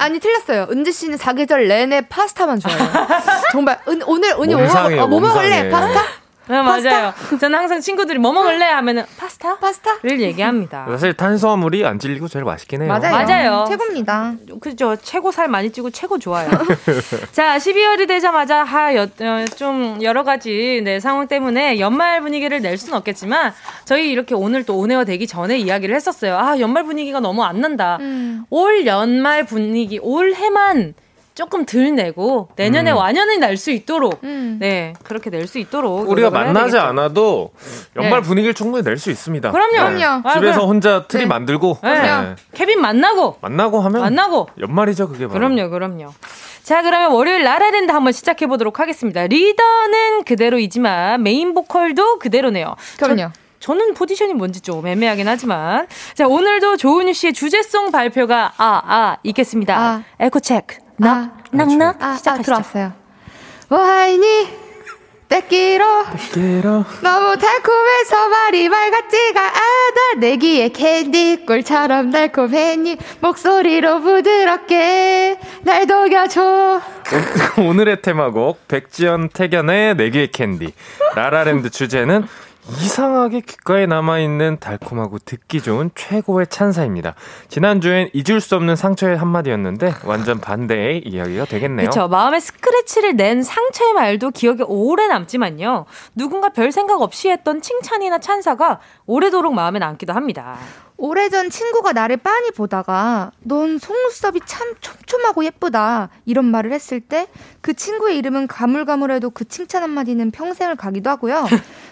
아니 틀렸어요. 은지 씨는 사계절 내내 파스타만 좋아해요. 정말 오늘 뭐 먹을래? 파스타? 네, 맞아요. 저는 항상 친구들이 뭐 먹을래 하면은 파스타를 얘기합니다. 사실 탄수화물이 안 질리고 제일 맛있긴 해요. 맞아요. 최고입니다. 그죠? 최고 살 많이 찌고 최고 좋아요. 자, 12월이 되자마자 좀 여러 가지 상황 때문에 연말 분위기를 낼 수는 없겠지만 저희 이렇게 오늘 또 온에어 되기 전에 이야기를 했었어요. 아, 연말 분위기가 너무 안 난다. 올 연말 분위기, 올 해만 조금 덜 내고 내년에 완연히 날 수 있도록 네 그렇게 낼 수 있도록 우리가 만나지 않아도 연말 분위기를 충분히 낼 수 있습니다. 그럼요. 네. 그럼요. 집에서 혼자 틀이 만들고 네. 케빈 만나고 하면 연말이죠. 그게 바로. 그럼요. 자, 그러면 월요일 라라랜드 한번 시작해보도록 하겠습니다. 리더는 그대로이지만 메인 보컬도 그대로네요. 그럼요. 저는 포지션이 뭔지 좀 애매하긴 하지만, 자, 오늘도 조은유 씨의 주제송 발표가 있겠습니다. 에코체크. 낙낙 시작하시죠. 들어왔어요. 와인이 뺏기로 너무 달콤해서 말이 맑았지가 않아. 내 귀에 캔디 꿀처럼 달콤했니. 목소리로 부드럽게 날 녹여줘. 오늘의 테마곡 백지영 태견의 내 귀에 캔디. 라라랜드 주제는 이상하게 귓가에 남아있는 달콤하고 듣기 좋은 최고의 찬사입니다. 지난주엔 잊을 수 없는 상처의 한마디였는데 완전 반대의 이야기가 되겠네요. 그렇죠. 마음에 스크래치를 낸 상처의 말도 기억에 오래 남지만요, 누군가 별 생각 없이 했던 칭찬이나 찬사가 오래도록 마음에 남기도 합니다. 오래전 친구가 나를 빤히 보다가 넌 속눈썹이 참 촘촘하고 예쁘다 이런 말을 했을 때 그 친구의 이름은 가물가물해도 그 칭찬 한마디는 평생을 가기도 하고요.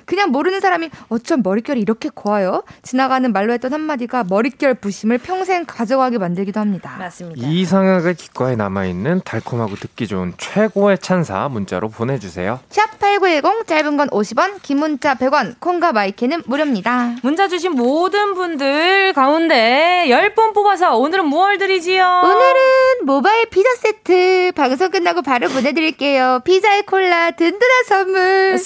그냥 모르는 사람이 어쩜 머릿결이 이렇게 고와요? 지나가는 말로 했던 한마디가 머릿결 부심을 평생 가져가게 만들기도 합니다. 맞습니다. 이상하게 귓가에 남아있는 달콤하고 듣기 좋은 최고의 찬사 문자로 보내주세요. 샵8910 짧은 건 50원, 긴 문자 100원, 콩과 마이크는 무료입니다. 문자 주신 모든 분들 가운데 10분 뽑아서 오늘은 무얼 드리지요? 오늘은 모바일 피자 세트 방송 끝나고 바로 보내드릴게요. 피자에 콜라 든든한 선물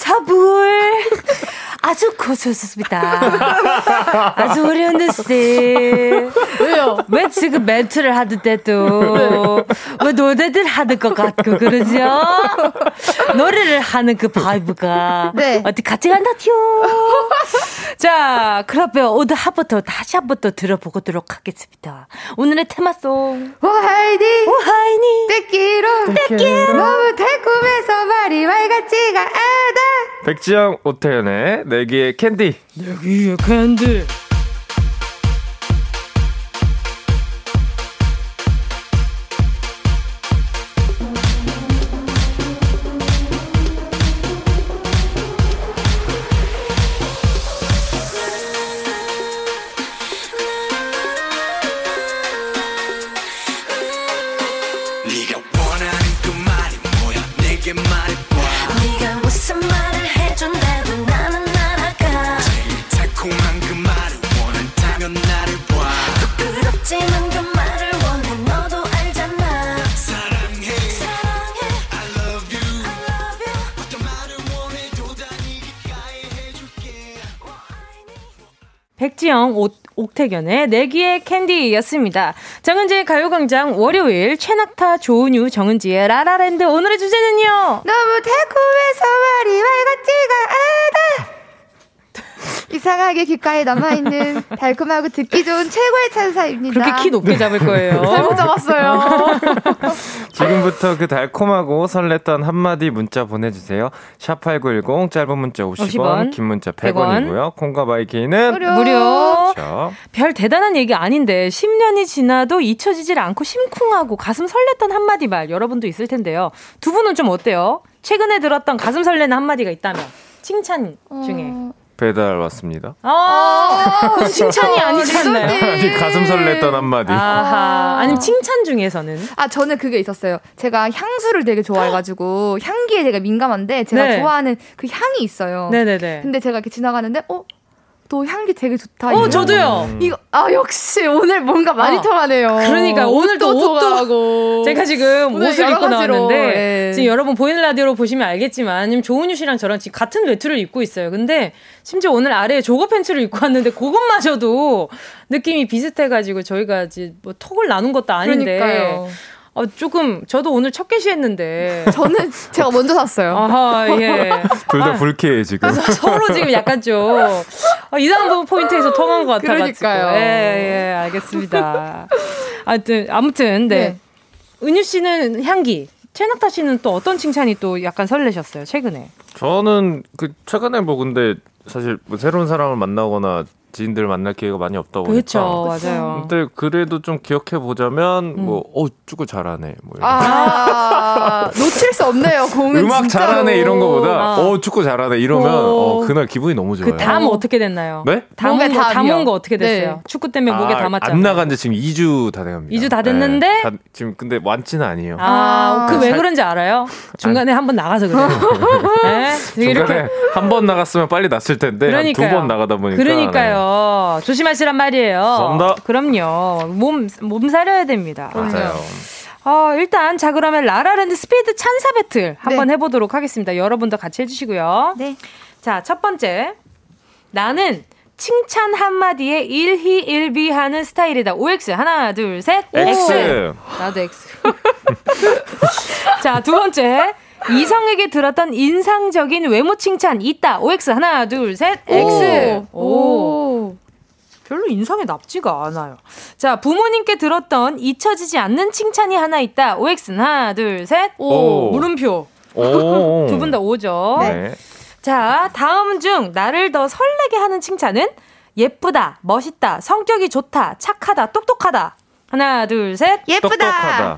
아주 고소했습니다. 아주 어려운 뉴스. 왜요? 왜 지금 멘트를 하는데도 왜 노래들 하는 것 같고 그러죠? 노래를 하는 그 바이브가 네. 어디 같이 간다티요. 자, 그러면 오늘 한번더 다시 한번더 들어보도록 하겠습니다. 오늘의 테마송 오하이니 오하이니 떼끼로 떼끼로 너무 달콤해서 말이 말같지가 않아. 백지영 오태연의 내 귀에 캔디. 내 귀에 캔디. 백지영 옥태견의 내 귀에 캔디였습니다. 정은지의 가요광장 월요일 체낙타 조은유 정은지의 라라랜드. 오늘의 주제는요, 너무 달콤해서 말이 말 같지가 않아. 이상하게 귓가에 남아있는 달콤하고 듣기 좋은 최고의 찬사입니다. 그렇게 키 높게 잡을 거예요. 잘못 잡았어요. 지금부터 그 달콤하고 설렜던 한마디 문자 보내주세요. 샵8910 짧은 문자 50원, 긴 문자 100원이고요. 콩과 바이케이는 무료. 그렇죠. 별 대단한 얘기 아닌데 10년이 지나도 잊혀지질 않고 심쿵하고 가슴 설렜던 한마디 말 여러분도 있을 텐데요. 두 분은 좀 어때요? 최근에 들었던 가슴 설레는 한마디가 있다면 칭찬 중에. 배달 왔습니다. 아, 그 칭찬이 아니지 않나요? 아니, 가슴 설렜던 한마디. 아하. 아니면 칭찬 중에서는? 아, 저는 그게 있었어요. 제가 향수를 되게 좋아해가지고 향기에 되게 민감한데 제가 네. 좋아하는 그 향이 있어요. 네네네. 근데 제가 이렇게 지나가는데 또 향기 되게 좋다. 저도요. 이거 역시 오늘 뭔가 많이 통하네요. 그러니까 오늘도 옷도 하고 제가 지금 옷을 입고 나왔는데 예. 지금 여러분 보이는 라디오로 보시면 알겠지만 조은유 씨랑 저랑 지금 같은 외투를 입고 있어요. 근데 심지어 오늘 아래에 조거 팬츠를 입고 왔는데 그것마저도 느낌이 비슷해가지고 저희가 이제 뭐 턱을 나눈 것도 아닌데. 그러니까요. 조금 저도 오늘 첫 개시했는데 저는 제가 먼저 샀어요. 아하, 예. 둘 다 불쾌해 지금. 서로 지금 약간 좀 이상한 포인트에서 통한 것 같아가지고. 그러니까요. 예, 예, 알겠습니다. 아무튼 네. 네. 은유 씨는 향기, 최낙타 씨는 또 어떤 칭찬이 또 약간 설레셨어요 최근에? 저는 최근에 근데 사실 새로운 사람을 만나거나 지인들 만날 기회가 많이 없다 보니까. 그렇죠, 맞아요. 근데 그래도 좀 기억해 보자면 축구 잘하네 뭐 이런. 놓칠 수 없네요. 공은 음악 진짜로. 잘하네 이런 거보다 축구 잘하네 이러면 그날 기분이 너무 좋아요. 그 다음 어떻게 됐나요? 네? 담은 거 어떻게 됐어요? 네. 축구 때문에 목에 담았잖아요. 안 나간 지 지금 2주 다 돼갑니다. 2주 다 됐는데 네. 지금 근데 완치는 아니에요. 그 왜 그런지 알아요? 중간에 한 번 나가서 그래요. 네? 중간에 한 번 나갔으면 빨리 났을 텐데 한 두 번 나가다 보니까. 그러니까요. 네. 조심하시란 말이에요. 감사합니다. 그럼요. 몸 사려야 됩니다. 맞아요. 일단 자 그러면 라라랜드 스피드 찬사 배틀 네. 한번 해보도록 하겠습니다. 여러분도 같이 해주시고요. 네. 자, 첫 번째, 나는 칭찬 한마디에 일희일비하는 스타일이다. OX. 하나 둘 셋. X. 나도 X. 자, 두 번째, 이성에게 들었던 인상적인 외모 칭찬 있다. OX 하나 둘 셋. X. 오. 오. 별로 인상에 납지가 않아요. 자, 부모님께 들었던 잊혀지지 않는 칭찬이 하나 있다. OX 하나 둘 셋. 오. 물음표. 두 분 다 오죠. 네. 자, 다음 중 나를 더 설레게 하는 칭찬은 예쁘다, 멋있다, 성격이 좋다, 착하다, 똑똑하다. 하나, 둘, 셋. 예쁘다.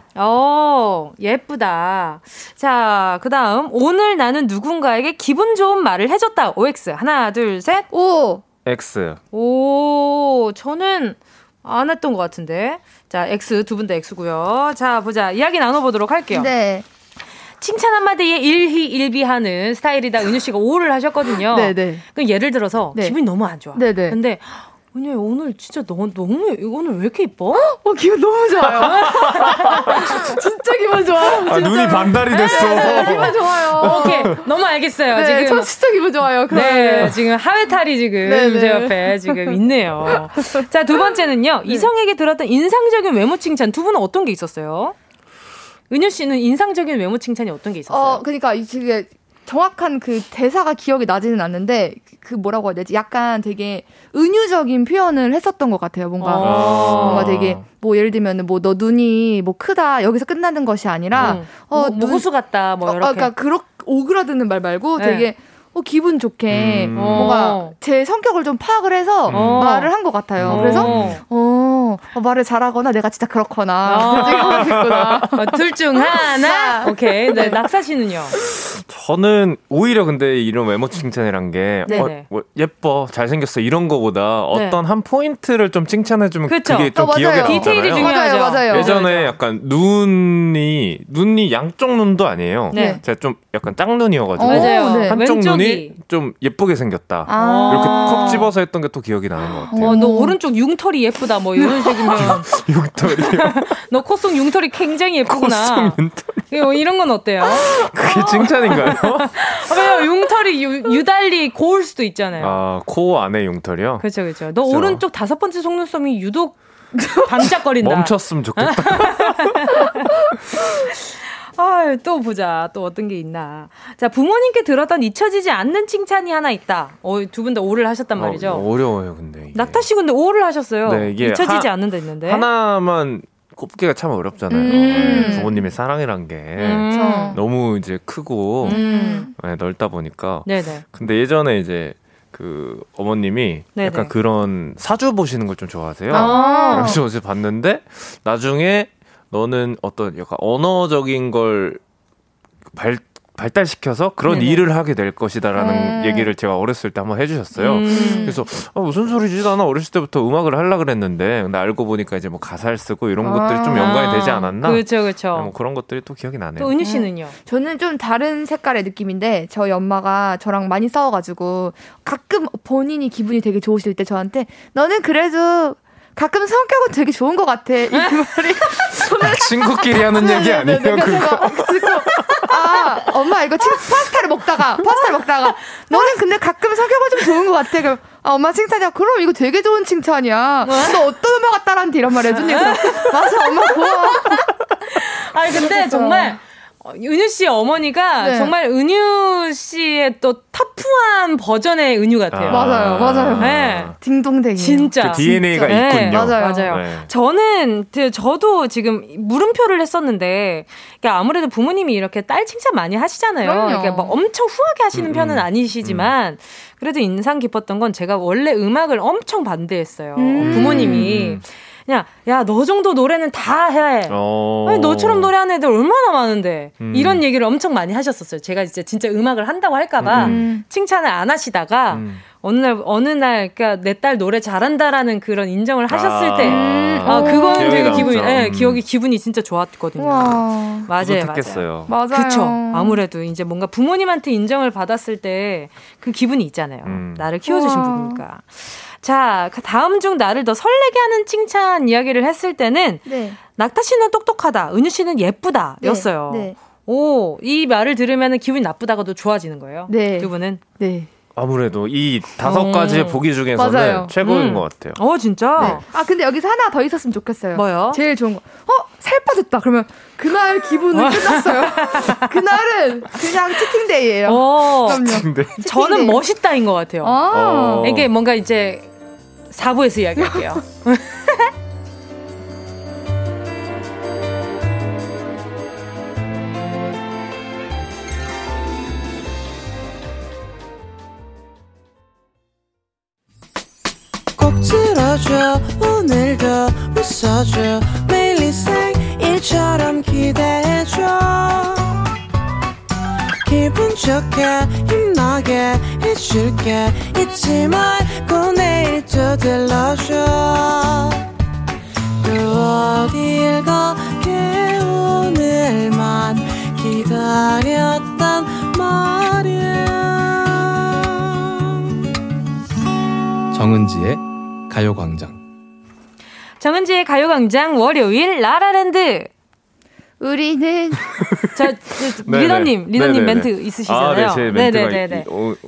똑똑하다. 오, 예쁘다. 자, 그 다음. 오늘 나는 누군가에게 기분 좋은 말을 해줬다. OX. 하나, 둘, 셋. 오. X. 오, 저는 안 했던 것 같은데. 자, X. 두 분 다 X고요. 자, 보자. 이야기 나눠보도록 할게요. 네. 칭찬 한마디에 일희일비하는 스타일이다. 은유 씨가 오를 하셨거든요. 네네. 그럼 예를 들어서 네. 기분이 너무 안 좋아. 네네. 근데 은유야 오늘 진짜 너무 오늘 왜 이렇게 예뻐? 기분 너무 좋아요. 진짜 기분 좋아. 아, 눈이 반달이 됐어. 네, 기분 좋아요. 오케이 너무 알겠어요. 네, 지금 저 진짜 기분 좋아요. 네, 지금 하회탈이 지금 네네. 제 옆에 지금 있네요. 자, 두 번째는요. 네. 이성에게 들었던 인상적인 외모 칭찬 두 분은 어떤 게 있었어요? 은유 씨는 인상적인 외모 칭찬이 어떤 게 있었어요? 그러니까 이게 정확한 그 대사가 기억이 나지는 않는데 그 뭐라고 해야 되지? 약간 되게 은유적인 표현을 했었던 것 같아요. 뭔가 되게 뭐 예를 들면은 뭐 너 눈이 뭐 크다 여기서 끝나는 것이 아니라 뭐 호수 같다 뭐 이렇게 그러니까 그렇게 오그라드는 말 말고 네. 되게 기분 좋게 뭔가 제 성격을 좀 파악을 해서 말을 한 것 같아요. 그래서 말을 잘하거나 내가 진짜 그렇거나 둘 중 하나. 오케이. 네, 낙사 씨는요? 저는 오히려 근데 이런 외모 칭찬이란 게 예뻐, 잘생겼어 이런 거보다 어떤 한 포인트를 좀 칭찬해주면 그쵸? 그게 좀 기억에 남잖아요. 디테일이 중요하죠. 맞아요. 예전에 약간 눈이 양쪽 눈도 아니에요. 네. 제가 좀 약간 짝눈이어가지고 한쪽 눈이 좀 예쁘게 생겼다. 이렇게 콕 집어서 했던 게 또 기억이 나는 것 같아요. 너 오른쪽 융털이 예쁘다 뭐 이런 식이면 융털이요? 너 콧속 융털이 굉장히 예쁘구나. 콧속 융털 이런 건 어때요? 그게 칭찬인가요? 왜요? 융털이 유달리 고울 수도 있잖아요. 아, 코 안에 융털이요? 그렇죠, 그렇죠. 너 그쵸. 오른쪽 5번째 속눈썹이 유독 반짝거린다. 멈췄으면 좋겠다. 아, 또 보자. 또 어떤 게 있나. 자, 부모님께 들었던 잊혀지지 않는 칭찬이 하나 있다. 두 분 다 오를 하셨단 말이죠. 어려워요, 근데. 낙타 씨 근데 오를 하셨어요. 네, 이게 잊혀지지 않는다 했는데. 하나만 꼽기가 참 어렵잖아요. 네, 부모님의 사랑이란 게 너무 이제 크고 네, 넓다 보니까. 네네. 근데 예전에 이제 그 어머님이 네네. 약간 그런 사주 보시는 걸 좀 좋아하세요. 그래서 어제 봤는데 나중에 너는 어떤 약간 언어적인 걸 발달시켜서 그런 네네. 일을 하게 될 것이다라는 얘기를 제가 어렸을 때 한번 해주셨어요. 그래서 무슨 소리지? 나는 어렸을 때부터 음악을 하려고 그랬는데 근데 알고 보니까 이제 뭐 가사를 쓰고 이런 것들이 좀 연관이 되지 않았나? 그렇죠, 그렇죠. 뭐 그런 것들이 또 기억이 나네요. 또 은유 씨는요? 저는 좀 다른 색깔의 느낌인데 저희 엄마가 저랑 많이 싸워가지고 가끔 본인이 기분이 되게 좋으실 때 저한테 너는 그래도 가끔 성격은 되게 좋은 것 같아. 이 말이 친구끼리 하는 얘기 아니에요? 그거 듣고 엄마 이거 파스타를 먹다가 너는 근데 가끔 성격은 좀 좋은 것 같아. 그럼 엄마 칭찬이야. 그럼 이거 되게 좋은 칭찬이야. 너 어떤 엄마 같다라는데 이런 말 해주니 맞아 엄마 고마워. 아니 근데 정말 은유 씨의 어머니가 정말 은유 씨의 또 터프한 버전의 은유 같아요. 맞아요. 네. 딩동댕이. 진짜. 그 DNA가 진짜. 있군요. 네, 맞아요. 네. 저도 지금 물음표를 했었는데, 그러니까 아무래도 부모님이 이렇게 딸 칭찬 많이 하시잖아요. 그러니까 막 엄청 후하게 하시는 편은 아니시지만, 그래도 인상 깊었던 건 제가 원래 음악을 엄청 반대했어요. 부모님이. 그냥 너 정도 노래는 다 해. 아니, 너처럼 노래하는 애들 얼마나 많은데. 이런 얘기를 엄청 많이 하셨었어요. 제가 진짜 음악을 한다고 할까봐 칭찬을 안 하시다가 어느 날 그러니까 내 딸 노래 잘한다라는 그런 인정을 하셨을 때 그건 되게 기분이 진짜 좋았거든요. 와. 맞아요. 그렇죠. 아무래도 이제 뭔가 부모님한테 인정을 받았을 때 그 기분이 있잖아요. 나를 키워주신 분이니까. 자, 다음 중 나를 더 설레게 하는 칭찬 이야기를 했을 때는 낙타 씨는 똑똑하다, 은유 씨는 예쁘다 였어요. 네. 오, 이 말을 들으면 기분이 나쁘다가도 좋아지는 거예요? 네. 두 분은? 네. 아무래도 이 다섯 가지 보기 중에서는 맞아요. 최고인 것 같아요. 어 진짜? 네. 아 근데 여기서 하나 더 있었으면 좋겠어요. 뭐요? 제일 좋은 거. 살 빠졌다. 그러면 그날 기분은 끝났어요. 그날은 그냥 치팅데이예요. 그럼요. 치팅데이. 저는 멋있다인 것 같아요. 이게 뭔가 이제 4부에서 이야기할게요. 들어줘 오늘도 웃어줘 매일 일상 일처럼 기대해줘 기분 좋게 힘나게 해줄게 잊지 말고 내일 또 들러줘 또 어딜 가게 오늘만 기다렸단 말이야 정은지의 가요광장 정은지의 가요광장 월요일 라라랜드 우리는 저 리더님 멘트 있으시잖아요. 아, 네, 네네네.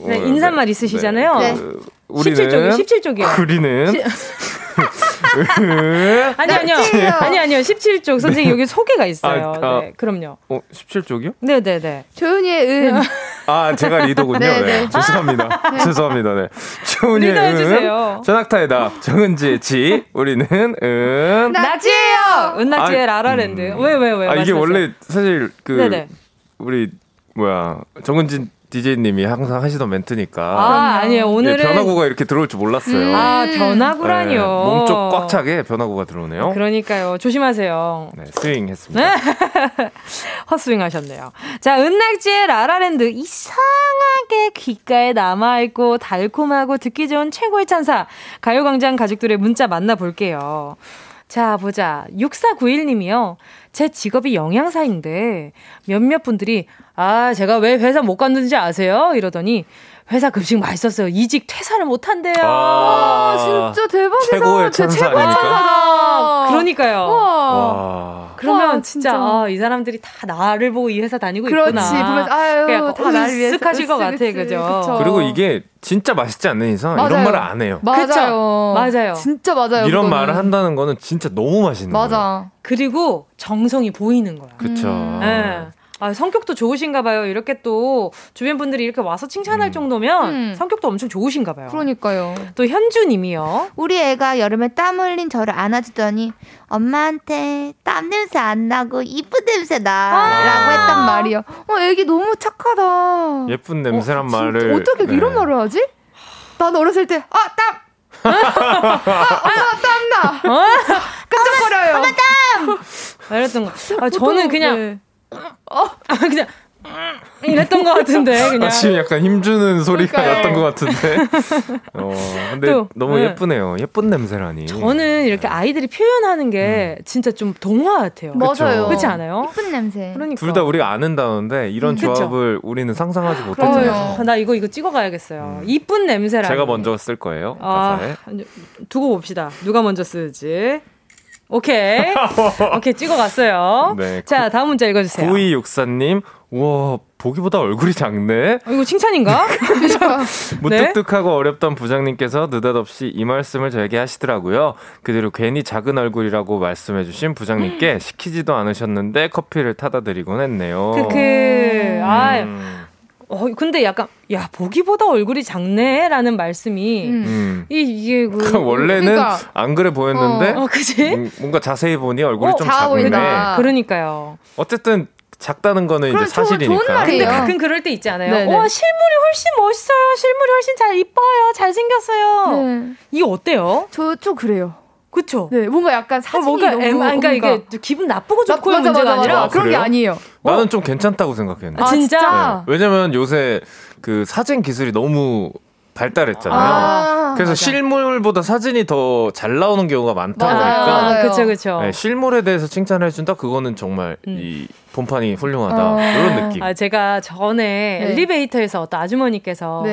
네, 인사말 있으시잖아요. 네. 17쪽이요. 우리는 아니요. 17쪽 선생님 여기 소개가 있어요. 네, 그럼요. 17쪽이요? 네네네. 조은이의 은. 아 제가 리더군요. 네, 죄송합니다. 네. 조은이의 은. 체낙타의 낙. 정은지의 지. 우리는 은. 낙지예요. 은낙지의 라라랜드. 왜? 아 이게 원래 사실 그 네네. 우리 정은지. DJ님이 항상 하시던 멘트니까. 아, 아니에요. 오늘은. 네, 변화구가 이렇게 들어올 줄 몰랐어요. 아, 변화구라뇨. 네, 몸쪽 꽉 차게 변화구가 들어오네요. 그러니까요. 조심하세요. 네, 스윙 했습니다. 헛스윙 하셨네요. 자, 은낙지의 라라랜드. 이상하게 귓가에 남아있고 달콤하고 듣기 좋은 최고의 찬사. 가요광장 가족들의 문자 만나볼게요. 자, 보자. 6491님이요. 제 직업이 영양사인데 몇몇 분들이 아, 제가 왜 회사 못 갔는지 아세요? 이러더니 회사 급식 맛있었어요. 이직 퇴사를 못 한대요. 아, 진짜 대박이다. 최고의 찬사 아닙니까? 그러니까요. 와. 그러면 와, 진짜 이 사람들이 다 나를 보고 이 회사 다니고 있구나. 보면서, 아유, 다 나를 위해서 하실 것 같아. 그죠? 그리고 이게 진짜 맛있지 않는 이상 맞아요. 이런 말을 안 해요. 맞아요. 진짜 맞아요. 이런 그거는. 말을 한다는 거는 진짜 너무 맛있는 거예요. 그리고 정성이 보이는 거야. 그렇죠. 네. 아, 성격도 좋으신가 봐요. 이렇게 또 주변 분들이 이렇게 와서 칭찬할 정도면 성격도 엄청 좋으신가 봐요. 그러니까요. 또 현주 님이요. 우리 애가 여름에 땀 흘린 저를 안아주더니 엄마한테 땀 냄새 안 나고 이쁜 냄새 나라고 했단 말이요. 애기 너무 착하다. 예쁜 냄새란 말을. 어떻게 이런 말을 하지? 난 어렸을 때 땀! 땀 나! 깜짝거려요. 엄마 땀! 이랬던 거. 저는 그냥 그냥 이랬던 것 같은데 그냥. 지금 약간 힘주는 소리가 났던 것 같은데. 근데 또, 너무 예쁘네요. 예쁜 냄새라니. 저는 이렇게 아이들이 표현하는 게 진짜 좀 동화 같아요. 맞아요. 그렇지 않아요? 예쁜 냄새. 그러니까. 둘 다 우리가 아는다는데 이런 조합을 우리는 상상하지 못했잖아요. 나 이거 찍어가야겠어요. 예쁜 냄새라니. 제가 먼저 쓸 거예요. 가사에. 두고 봅시다. 누가 먼저 쓰지? 오케이 찍어갔어요. 네, 자 다음 문자 읽어주세요. 9264님 우와 보기보다 얼굴이 작네. 이거 칭찬인가? 무뚝뚝하고 어렵던 부장님께서 느닷없이 이 말씀을 저에게 하시더라고요. 그대로 괜히 작은 얼굴이라고 말씀해주신 부장님께 시키지도 않으셨는데 커피를 타다 드리곤 했네요. 근데 약간 보기보다 얼굴이 작네라는 말씀이 이게 원래는 안 그래 보였는데 뭔가 자세히 보니 얼굴이 좀 작네. 그러니까요. 어쨌든 작다는 거는 이제 사실이니까. 좋은 말이에요. 근데 가끔 그럴 때 있지 않아요? 와 실물이 훨씬 멋있어요. 실물이 훨씬 잘 이뻐요. 잘 생겼어요. 네. 이거 어때요? 좀 그래요. 그렇죠. 네, 뭔가 약간 사진이 너무 이게 기분 나쁘고 좋고의 문제가 아니라 그런 게 아니에요. 나는 좀 괜찮다고 생각했는데. 아, 진짜? 네. 왜냐면 요새 그 사진 기술이 너무 발달했잖아요. 그래서 실물보다 사진이 더 잘 나오는 경우가 많다 보니까. 그렇죠. 네, 실물에 대해서 칭찬해 준다. 그거는 정말 이 본판이 훌륭하다. 이런 느낌. 제가 전에 엘리베이터에서 어떤 아주머니께서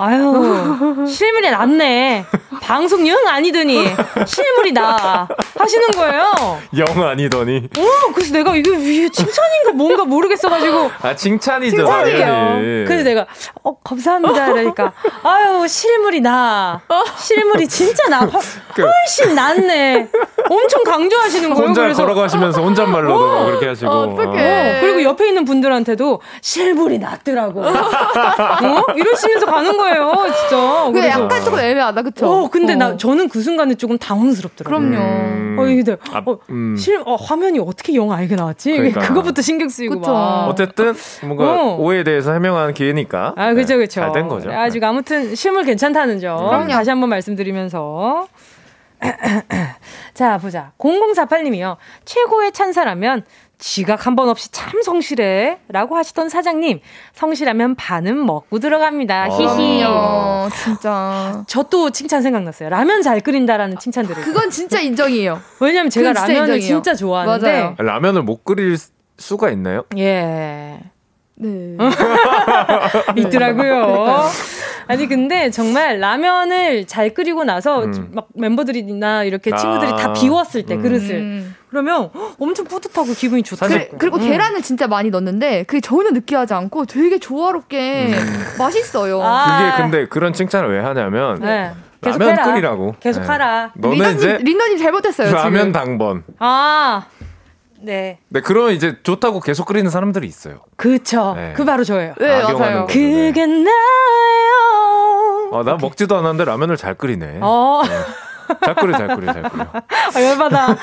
아유, 실물이 낫네. 방송 영 아니더니 실물이 나 하시는 거예요. 영 아니더니. 오, 그래서 내가 이게 칭찬인가 뭔가 모르겠어가지고. 아, 칭찬이죠. 칭찬이에요. 그래서 내가 감사합니다 그러니까 아유, 실물이 나. 실물이 진짜 나. 훨씬 낫네. 엄청 강조하시는 거예요. 혼자 그래서. 걸어가시면서 혼잣말로도 막 그렇게 하시고. 어떡해. 그리고 옆에 있는 분들한테도 실물이 낫더라고. 어? 이러시면서 가는 거예요. 진짜. 근데 약간 조금 애매하다, 그쵸? 근데 저는 그 순간에 조금 당황스럽더라고요. 그럼요. 화면이 어떻게 영 알게 나왔지? 그러니까. 그거부터 신경 쓰이고 막. 어쨌든 뭔가 오해에 대해서 해명하는 기회니까. 아, 그죠, 네, 그죠. 잘 된 거죠. 아직 아무튼 실물 괜찮다는 점 다시 한번 말씀드리면서. 자, 보자. 0048님이요. 최고의 찬사라면. 지각 한 번 없이 참 성실해 라고 하시던 사장님, 성실하면 반은 먹고 들어갑니다. 히히. 진짜 저 또 칭찬 생각났어요. 라면 잘 끓인다라는 칭찬 들을. 그건 진짜 인정이에요. 왜냐면 제가 라면을 진짜 좋아하는데. 맞아요. 라면을 못 끓일 수가 있나요? 예. 네. 있더라고요. 그러니까요. 아니 근데 정말 라면을 잘 끓이고 나서 막 멤버들이나 이렇게 친구들이 다 비웠을 때 그릇을 그러면 엄청 뿌듯하고 기분이 좋다. 그리고 계란을 진짜 많이 넣었는데 그게 전혀 느끼하지 않고 되게 조화롭게 맛있어요. 아. 그게 근데 그런 칭찬을 왜 하냐면 라면 해라. 끓이라고 계속하라. 네. 너는 이제 린더님 잘못했어요. 라면 지금. 당번. 아. 네. 네, 그러면 이제 좋다고 계속 끓이는 사람들이 있어요. 그쵸. 네. 그 바로 저예요. 네, 맞아요. 그게 나요. 나 먹지도 않았는데 라면을 잘 끓이네. 네. 잘 끓여. 열받아.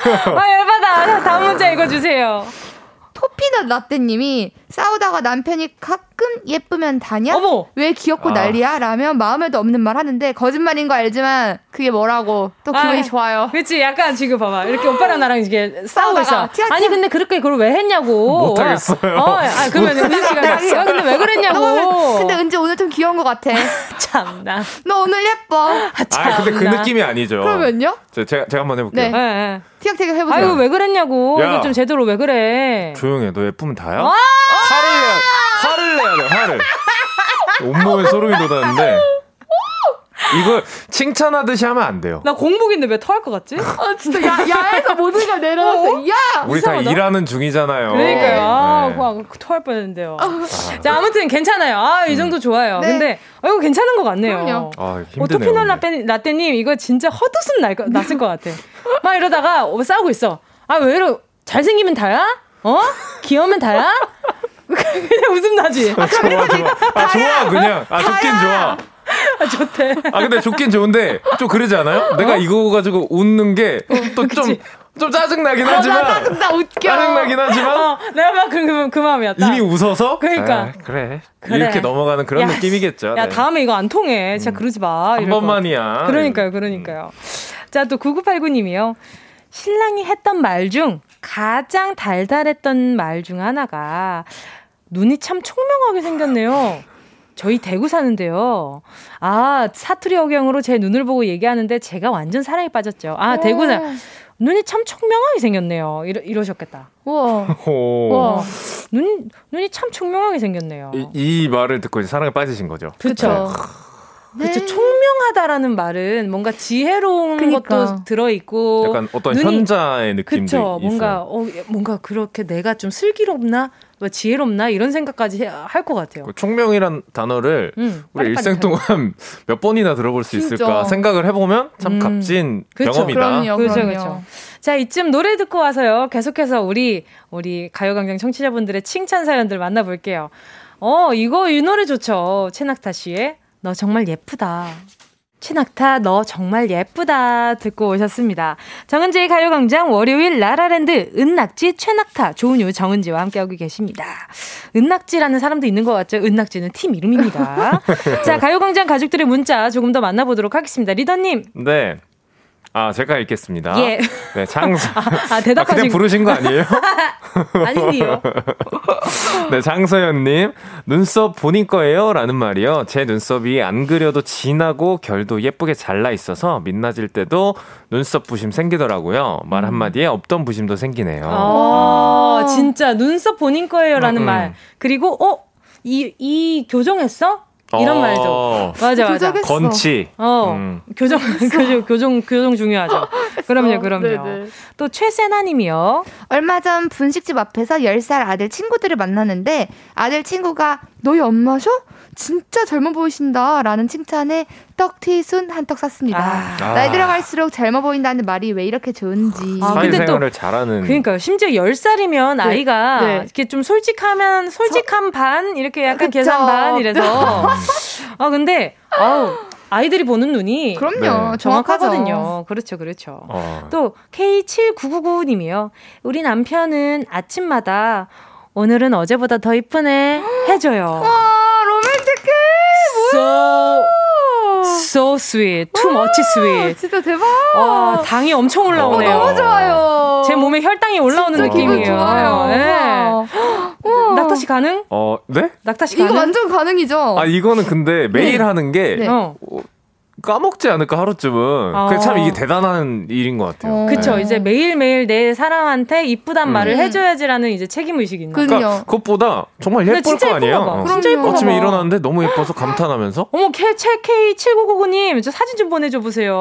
다음 문자 읽어주세요. 토피넛 라떼님이 싸우다가 남편이 가끔 예쁘면 다냐? 어머! 왜 귀엽고 난리야? 라며 마음에도 없는 말 하는데 거짓말인 거 알지만 그게 뭐라고 또 기분이 좋아요. 그치, 약간 지금 봐봐. 이렇게 오빠랑 나랑 이게 싸우고 있어. 아니, 근데 그렇게 그걸 왜 했냐고. 못하겠어요. 그러면 은지 씨가 근데 왜 그랬냐고. 근데 은지 오늘 좀 귀여운 것 같아. 참나. 너 오늘 예뻐. 참나. 근데 그 느낌이 아니죠. 그러면요? 제가 한번 해볼게요. 네. 티격태격 해보세요. 아유, 왜 그랬냐고. 이거 좀 제대로 왜 그래. 조용해. 너 예쁘면 다야? 화를 내야 돼. 온몸에 소름이 돋았는데. 이걸 칭찬하듯이 하면 안 돼요. 나 공복인데 왜 토할 것 같지? 진짜 야에서 모든 걸 내려놨어. 야! 우리 이상하다. 다 일하는 중이잖아요. 그러니까요. 토할 뻔했는데요. 자, 아무튼 괜찮아요. 이 정도 좋아요. 네. 근데 이거 괜찮은 것 같네요. 오토피널 라떼님 이거 진짜 헛웃음 났을 것 같아. 막 이러다가 싸우고 있어. 왜 이러 잘생기면 다야? 귀여우면 다야? 그냥 웃음 나지. 좋아 그냥. 좋긴 좋아. 좋대. 근데 좋긴 좋은데 좀 그러지 않아요? 내가 이거 가지고 웃는 게 또 좀 짜증 나긴 하지만. 나 웃겨. 짜증 나긴 하지만. 내가 막 그 마음이었다. 이미 웃어서. 그러니까. 그래. 이렇게 넘어가는 그런 느낌이겠죠. 야, 네. 다음에 이거 안 통해. 진짜 그러지 마. 한 번만이야. 그러니까요. 자, 또 9989님이요. 신랑이 했던 말 중 가장 달달했던 말 중 하나가 눈이 참 총명하게 생겼네요. 저희 대구 사는데요. 사투리 억양으로 제 눈을 보고 얘기하는데 제가 완전 사랑에 빠졌죠. 대구 사람. 눈이 참 총명하게 생겼네요. 이러셨겠다. 우와. 눈이 참 총명하게 생겼네요. 이 말을 듣고 이제 사랑에 빠지신 거죠. 그렇죠. 그렇죠. 네. 총명하다라는 말은 뭔가 지혜로운 것도 들어있고 약간 어떤 현자의 느낌도 있어요. 뭔가, 뭔가 그렇게 내가 좀 슬기롭나? 지혜롭나? 이런 생각까지 할 것 같아요. 총명이란 단어를 우리 일생 동안 몇 번이나 들어볼 수 있을까 생각을 해보면 참 값진 경험이다. 그렇죠. 자, 이쯤 노래 듣고 와서요. 계속해서 우리 가요광장 청취자분들의 칭찬 사연들 만나볼게요. 이 노래 좋죠. 체낙타 씨의 너 정말 예쁘다. 체낙타 너 정말 예쁘다 듣고 오셨습니다. 정은지의 가요광장 월요일 라라랜드 은낙지 최낙타 조은유 정은지와 함께하고 계십니다. 은낙지라는 사람도 있는 것 같죠. 은낙지는 팀 이름입니다. 자, 가요광장 가족들의 문자 조금 더 만나보도록 하겠습니다. 리더님. 네. 제가 읽겠습니다. 예. 네, 장서. 대답하시고. 그냥 부르신 거 아니에요? 아니요. 네, 장서연님. 눈썹 본인 거예요? 라는 말이요. 제 눈썹이 안 그려도 진하고 결도 예쁘게 잘라 있어서 민낯일 때도 눈썹 부심 생기더라고요. 말 한마디에 없던 부심도 생기네요. 진짜 눈썹 본인 거예요? 라는 말. 그리고, 이 교정했어? 이런 말도. 맞아, 맞아. 건치. 교정 중요하죠. 그럼요. 네네. 또 최세나님이요. 얼마 전 분식집 앞에서 10살 아들 친구들을 만나는데 아들 친구가 너희 엄마셔? 진짜 젊어 보이신다 라는 칭찬에 떡튀순 한떡 샀습니다. 나이 들어갈수록 젊어 보인다는 말이 왜 이렇게 좋은지. 사회생활을 잘하는. 그러니까요. 심지어 10살이면 네. 아이가 네. 이렇게 좀 솔직하면 솔직한 반 이렇게 약간 그쵸. 계산 반 이래서 아 근데 아이들이 보는 눈이 그럼요. 네. 정확하거든요. 그렇죠. 또 K7999님이요. 우리 남편은 아침마다 오늘은 어제보다 더 이쁘네 해줘요. 와 로맨틱해. 뭐야. So sweet. Too much sweet. 진짜 대박. 와, 당이 엄청 올라오네요. 너무 좋아요. 제 몸에 혈당이 올라오는 느낌이에요. 좋아요. 네. 낙타 씨 가능? 네? 낙타 씨 가능? 이거 완전 가능이죠. 아, 이거는 근데 매일 네. 하는 게 네. 까먹지 않을까 하루쯤은. 그게 참 이게 대단한 일인 것 같아요. 그렇죠. 네. 이제 매일매일 내 사람한테 이쁘단 말을 해줘야지라는 이제 책임의식이 있나요? 그러니까 그것보다 정말 예쁠 거 아니에요? 진짜 예뻐. 아침에 일어났는데 너무 예뻐서 감탄하면서 어머 K7999님 저 사진 좀 보내줘 보세요.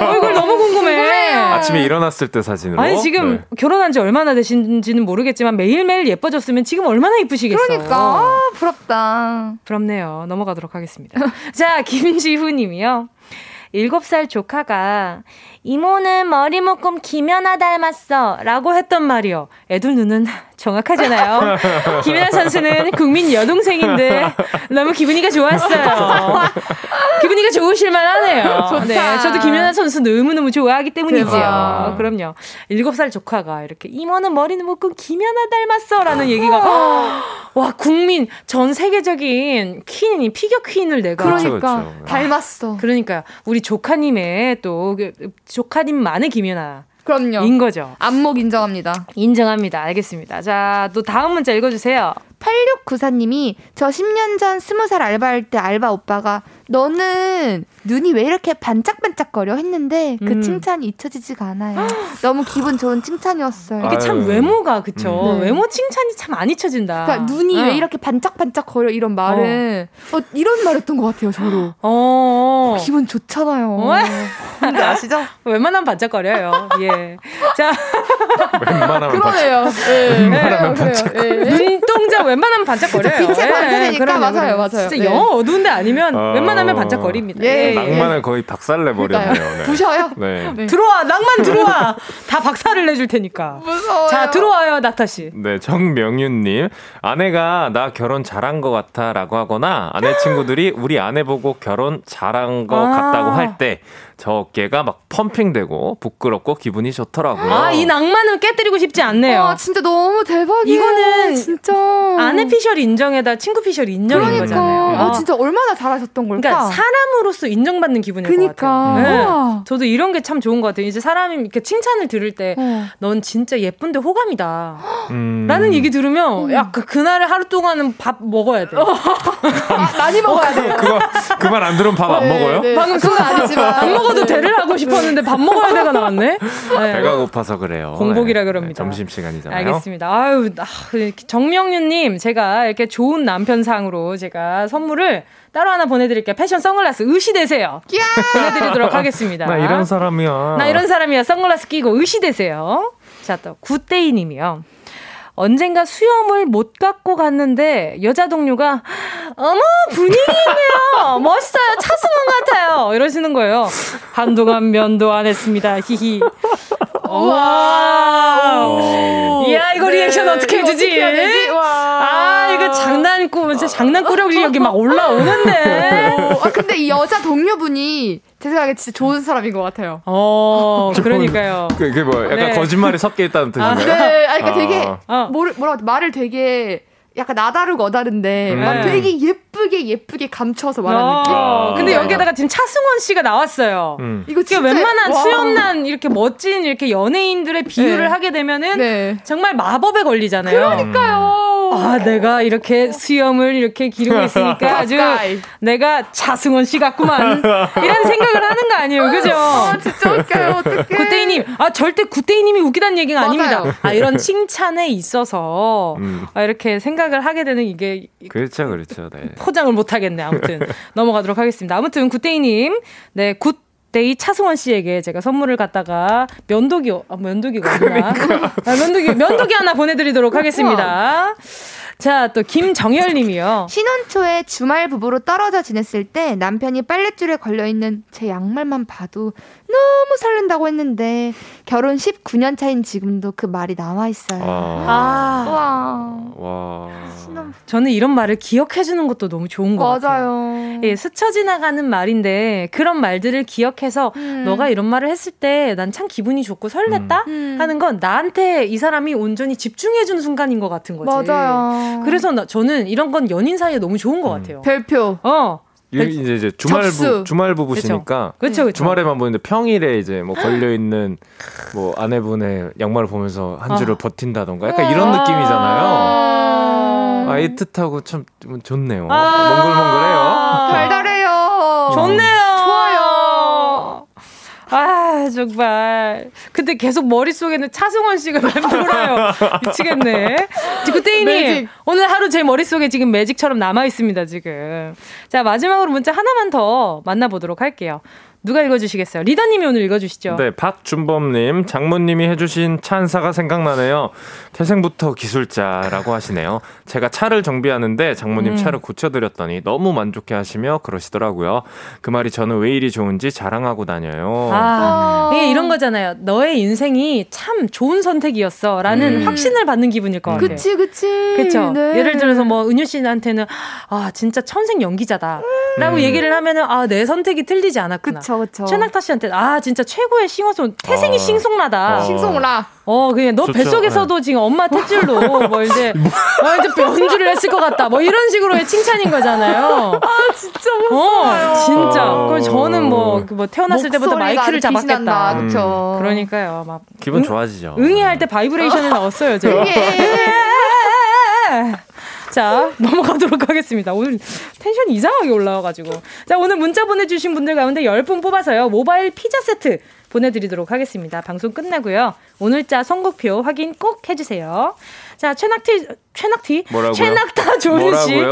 얼굴 너무 궁금해. 아침에 일어났을 때 사진으로. 아니 지금 네. 결혼한 지 얼마나 되신지는 모르겠지만 매일매일 예뻐졌으면 지금 얼마나 예쁘시겠어요. 그러니까 부럽다. 부럽네요. 넘어가도록 하겠습니다. 자 김지훈님이요. 7살 조카가 이모는 머리 묶음 김연아 닮았어 라고 했던 말이요. 애들 눈은 정확하잖아요. 김연아 선수는 국민 여동생인데 너무 기분이가 좋았어요. 기분이가 좋으실만 하네요. 좋다. 네, 저도 김연아 선수 너무너무 좋아하기 때문이지요. 그럼요. 7살 조카가 이렇게 이모는 머리는 묶음 김연아 닮았어 라는 얘기가 와 국민 전 세계적인 퀸이 피겨 퀸을 내가 그렇죠. 닮았어. 그러니까요. 우리 조카님의 또 조카님만의 김연아. 그럼요. 인 거죠. 안목 인정합니다. 인정합니다. 알겠습니다. 자, 또 다음 문자 읽어주세요. 8694님이 저 10년 전 20살 알바할 때 알바 오빠가 너는 눈이 왜 이렇게 반짝반짝거려 했는데 그 칭찬이 잊혀지지가 않아요. 너무 기분 좋은 칭찬이었어요. 이게 참 외모가 그쵸. 외모 칭찬이 참 안 잊혀진다. 그러니까 눈이 왜 이렇게 반짝반짝거려 이런 말은 이런 말 했던 것 같아요. 저도. 기분 좋잖아요. 뭔지 아시죠? 웬만하면 반짝거려요. 예. 자. 웬만하면 그러네요. 웬만하면 반짝거려요. 눈동자 웬만하면 반짝거려요. 빛의 반사되니까 맞아요. 진짜 영 어두운데 아니면 웬만하면 반짝거립니다. 예, 낭만을 거의 박살내 버렸네요. 부셔요? 네. 네. 들어와 낭만 들어와. 다 박살을 내줄 테니까. 무서워요. 자 들어와요 낙타 씨. 네 정명윤님 아내가 나 결혼 잘한 것 같아라고 하거나 아내 친구들이 우리 아내 보고 결혼 잘한 것 같다고 할 때 저 어깨가 막 펌핑되고 부끄럽고 기분이 좋더라고요. 아, 이 낭만은 깨뜨리고 싶지 않네요. 아, 진짜 너무 대박이에요. 이거는 진짜 아내 피셜 인정에다 친구 피셜 인정인 거잖아요. 진짜 얼마나 잘하셨던 걸까? 그러니까 사람으로서 인정받는 기분일 것 같아요. 네. 저도 이런 게 참 좋은 것 같아요. 이제 사람이 이렇게 칭찬을 들을 때 넌 진짜 예쁜데 호감이다 라는 얘기 들으면 약간 그날을 하루 동안은 밥 먹어야 돼. 많이 먹어야 돼. 그 말 안 들으면 밥 안 먹어요? 네. 방금 그건 아니지만 안 먹어 대를 하고 싶었는데 밥 먹어야 돼가 나왔네. 네. 배가 고파서 그래요. 공복이라 그럽니다. 점심시간이잖아요. 알겠습니다. 아유, 정명윤님 제가 이렇게 좋은 남편상으로 제가 선물을 따로 하나 보내드릴게요. 패션 선글라스 의시되세요. 보내드리도록 하겠습니다. 나 이런 사람이야. 선글라스 끼고 의시되세요. 자, 또 굿데이님이요. 언젠가 수염을 못 갖고 갔는데 여자 동료가 어머 분위기네요 멋있어요 차승원 같아요 이러시는 거예요. 한동안 면도 안 했습니다 히히. 와우. 이야 이거 리액션 어떻게 해주지? 아 이거 장난꾸러기 여기 막 올라오는데. 아 근데 이 여자 동료분이 제 생각에 진짜 좋은 사람인 것 같아요. 그러니까요. 그게 뭐 약간 네. 거짓말이 섞여 있다는 뜻인가요? 네, 그러니까 되게 말을 되게 약간 나다르고 어다른데 막 되게 예쁘게 감춰서 말하는 느낌. 근데 여기에다가 지금 차승원 씨가 나왔어요. 이거 진짜 웬만한 수염난 이렇게 멋진 이렇게 연예인들의 비유를 하게 되면은 정말 마법에 걸리잖아요. 그러니까요. 아, 내가 이렇게 수염을 이렇게 기르고 있으니까 아주 내가 차승원 씨 같구만. 이런 생각을 하는 거 아니에요, 그죠? 아, 진짜 웃겨요, 어떡해. 구태희님, 아, 절대 구태희님이 웃기다는 얘기가 맞아요. 아닙니다. 아, 이런 칭찬에 있어서 아, 이렇게 생각을 하게 되는 이게. 그렇죠, 그렇죠. 네. 포장을 못하겠네, 아무튼. 넘어가도록 하겠습니다. 아무튼 구태희님, 네, 굿. 데이 차승원 씨에게 제가 선물을 갖다가 면도기 하나 보내드리도록 하겠습니다. 자, 또 김정열 님이요. 신혼 초에 주말 부부로 떨어져 지냈을 때 남편이 빨랫줄에 걸려있는 제 양말만 봐도 너무 설렌다고 했는데 결혼 19년 차인 지금도 그 말이 남아있어요. 와. 저는 이런 말을 기억해주는 것도 너무 좋은 것 같아요. 예, 스쳐 지나가는 말인데 그런 말들을 기억해서 너가 이런 말을 했을 때 난 참 기분이 좋고 설렜다 하는 건 나한테 이 사람이 온전히 집중해준 순간인 것 같은 거지. 맞아요. 그래서 저는 이런 건 연인 사이에 너무 좋은 것 같아요. 별표. 이제 주말 부부시니까 그쵸. 주말에만 보는데 평일에 이제 뭐 걸려 있는 뭐 아내분의 양말을 보면서 한 주를 버틴다던가 약간 이런 느낌이잖아요. 아, 애틋하고 참 좋네요. 몽글몽글해요. 달달해요. 좋네요. 아, 정말. 근데 계속 머릿속에는 차승원 씨가 돌아요. 미치겠네. 구태희님, 오늘 하루 제 머릿속에 지금 매직처럼 남아있습니다, 지금. 자, 마지막으로 문자 하나만 더 만나보도록 할게요. 누가 읽어주시겠어요? 리더님이 오늘 읽어주시죠. 네, 박준범님, 장모님이 해주신 찬사가 생각나네요. 태생부터 기술자라고 하시네요. 제가 차를 정비하는데 장모님 차를 고쳐드렸더니 너무 만족해하시며 그러시더라고요. 그 말이 저는 왜 이리 좋은지 자랑하고 다녀요. 아, 이게 이런 거잖아요. 너의 인생이 참 좋은 선택이었어 라는 확신을 받는 기분일 것 같아요. 그치. 네. 예를 들어서 뭐 은유 씨한테는 아, 진짜 천생 연기자다 라고 얘기를 하면은 아, 내 선택이 틀리지 않았구나. 그쵸. 최낙타 씨한테 아, 진짜 최고의 싱어송 태생이 싱송라다. 싱송라. 그냥 너 뱃속에서도 지금 엄마 탯줄로 뭐 이제 연주를 했을 것 같다. 뭐 이런 식으로의 칭찬인 거잖아요. 아, 진짜 무서워요. 진짜. 그럼 저는 뭐 태어났을 때부터 마이크를 잡았겠다. 그렇죠. 그러니까요. 막 기분 좋아지죠. 응애할 때 바이브레이션을 넣었어요, 제가. 자, 넘어가도록 하겠습니다. 오늘 텐션이 이상하게 올라와가지고. 자, 오늘 문자 보내주신 분들 가운데 10분 뽑아서요. 모바일 피자 세트 보내드리도록 하겠습니다. 방송 끝나고요. 오늘자 선곡표 확인 꼭 해주세요. 자, 최낙타 조은유 씨.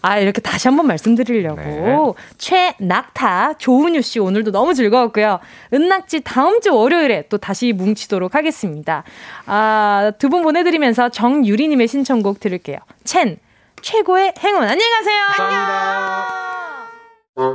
아, 이렇게 다시 한번 말씀드리려고. 네. 최낙타 조은유 씨 오늘도 너무 즐거웠고요. 은낙지 다음 주 월요일에 또 다시 뭉치도록 하겠습니다. 아, 두 분 보내드리면서 정유리님의 신청곡 들을게요. 첸, 최고의 행운. 안녕히 가세요. 감사합니다. 안녕.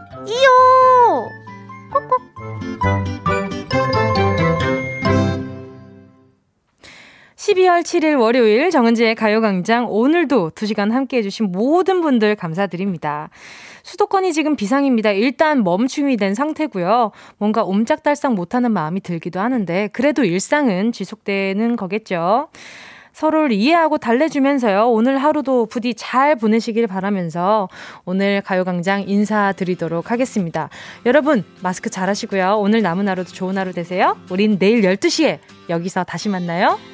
이요. 꼭꼭. 12월 7일 월요일 정은지의 가요광장, 오늘도 2시간 함께해 주신 모든 분들 감사드립니다. 수도권이 지금 비상입니다. 일단 멈춤이 된 상태고요. 뭔가 옴짝달싹 못하는 마음이 들기도 하는데 그래도 일상은 지속되는 거겠죠. 서로를 이해하고 달래주면서요. 오늘 하루도 부디 잘 보내시길 바라면서 오늘 가요광장 인사드리도록 하겠습니다. 여러분 마스크 잘 하시고요. 오늘 남은 하루도 좋은 하루 되세요. 우린 내일 12시에 여기서 다시 만나요.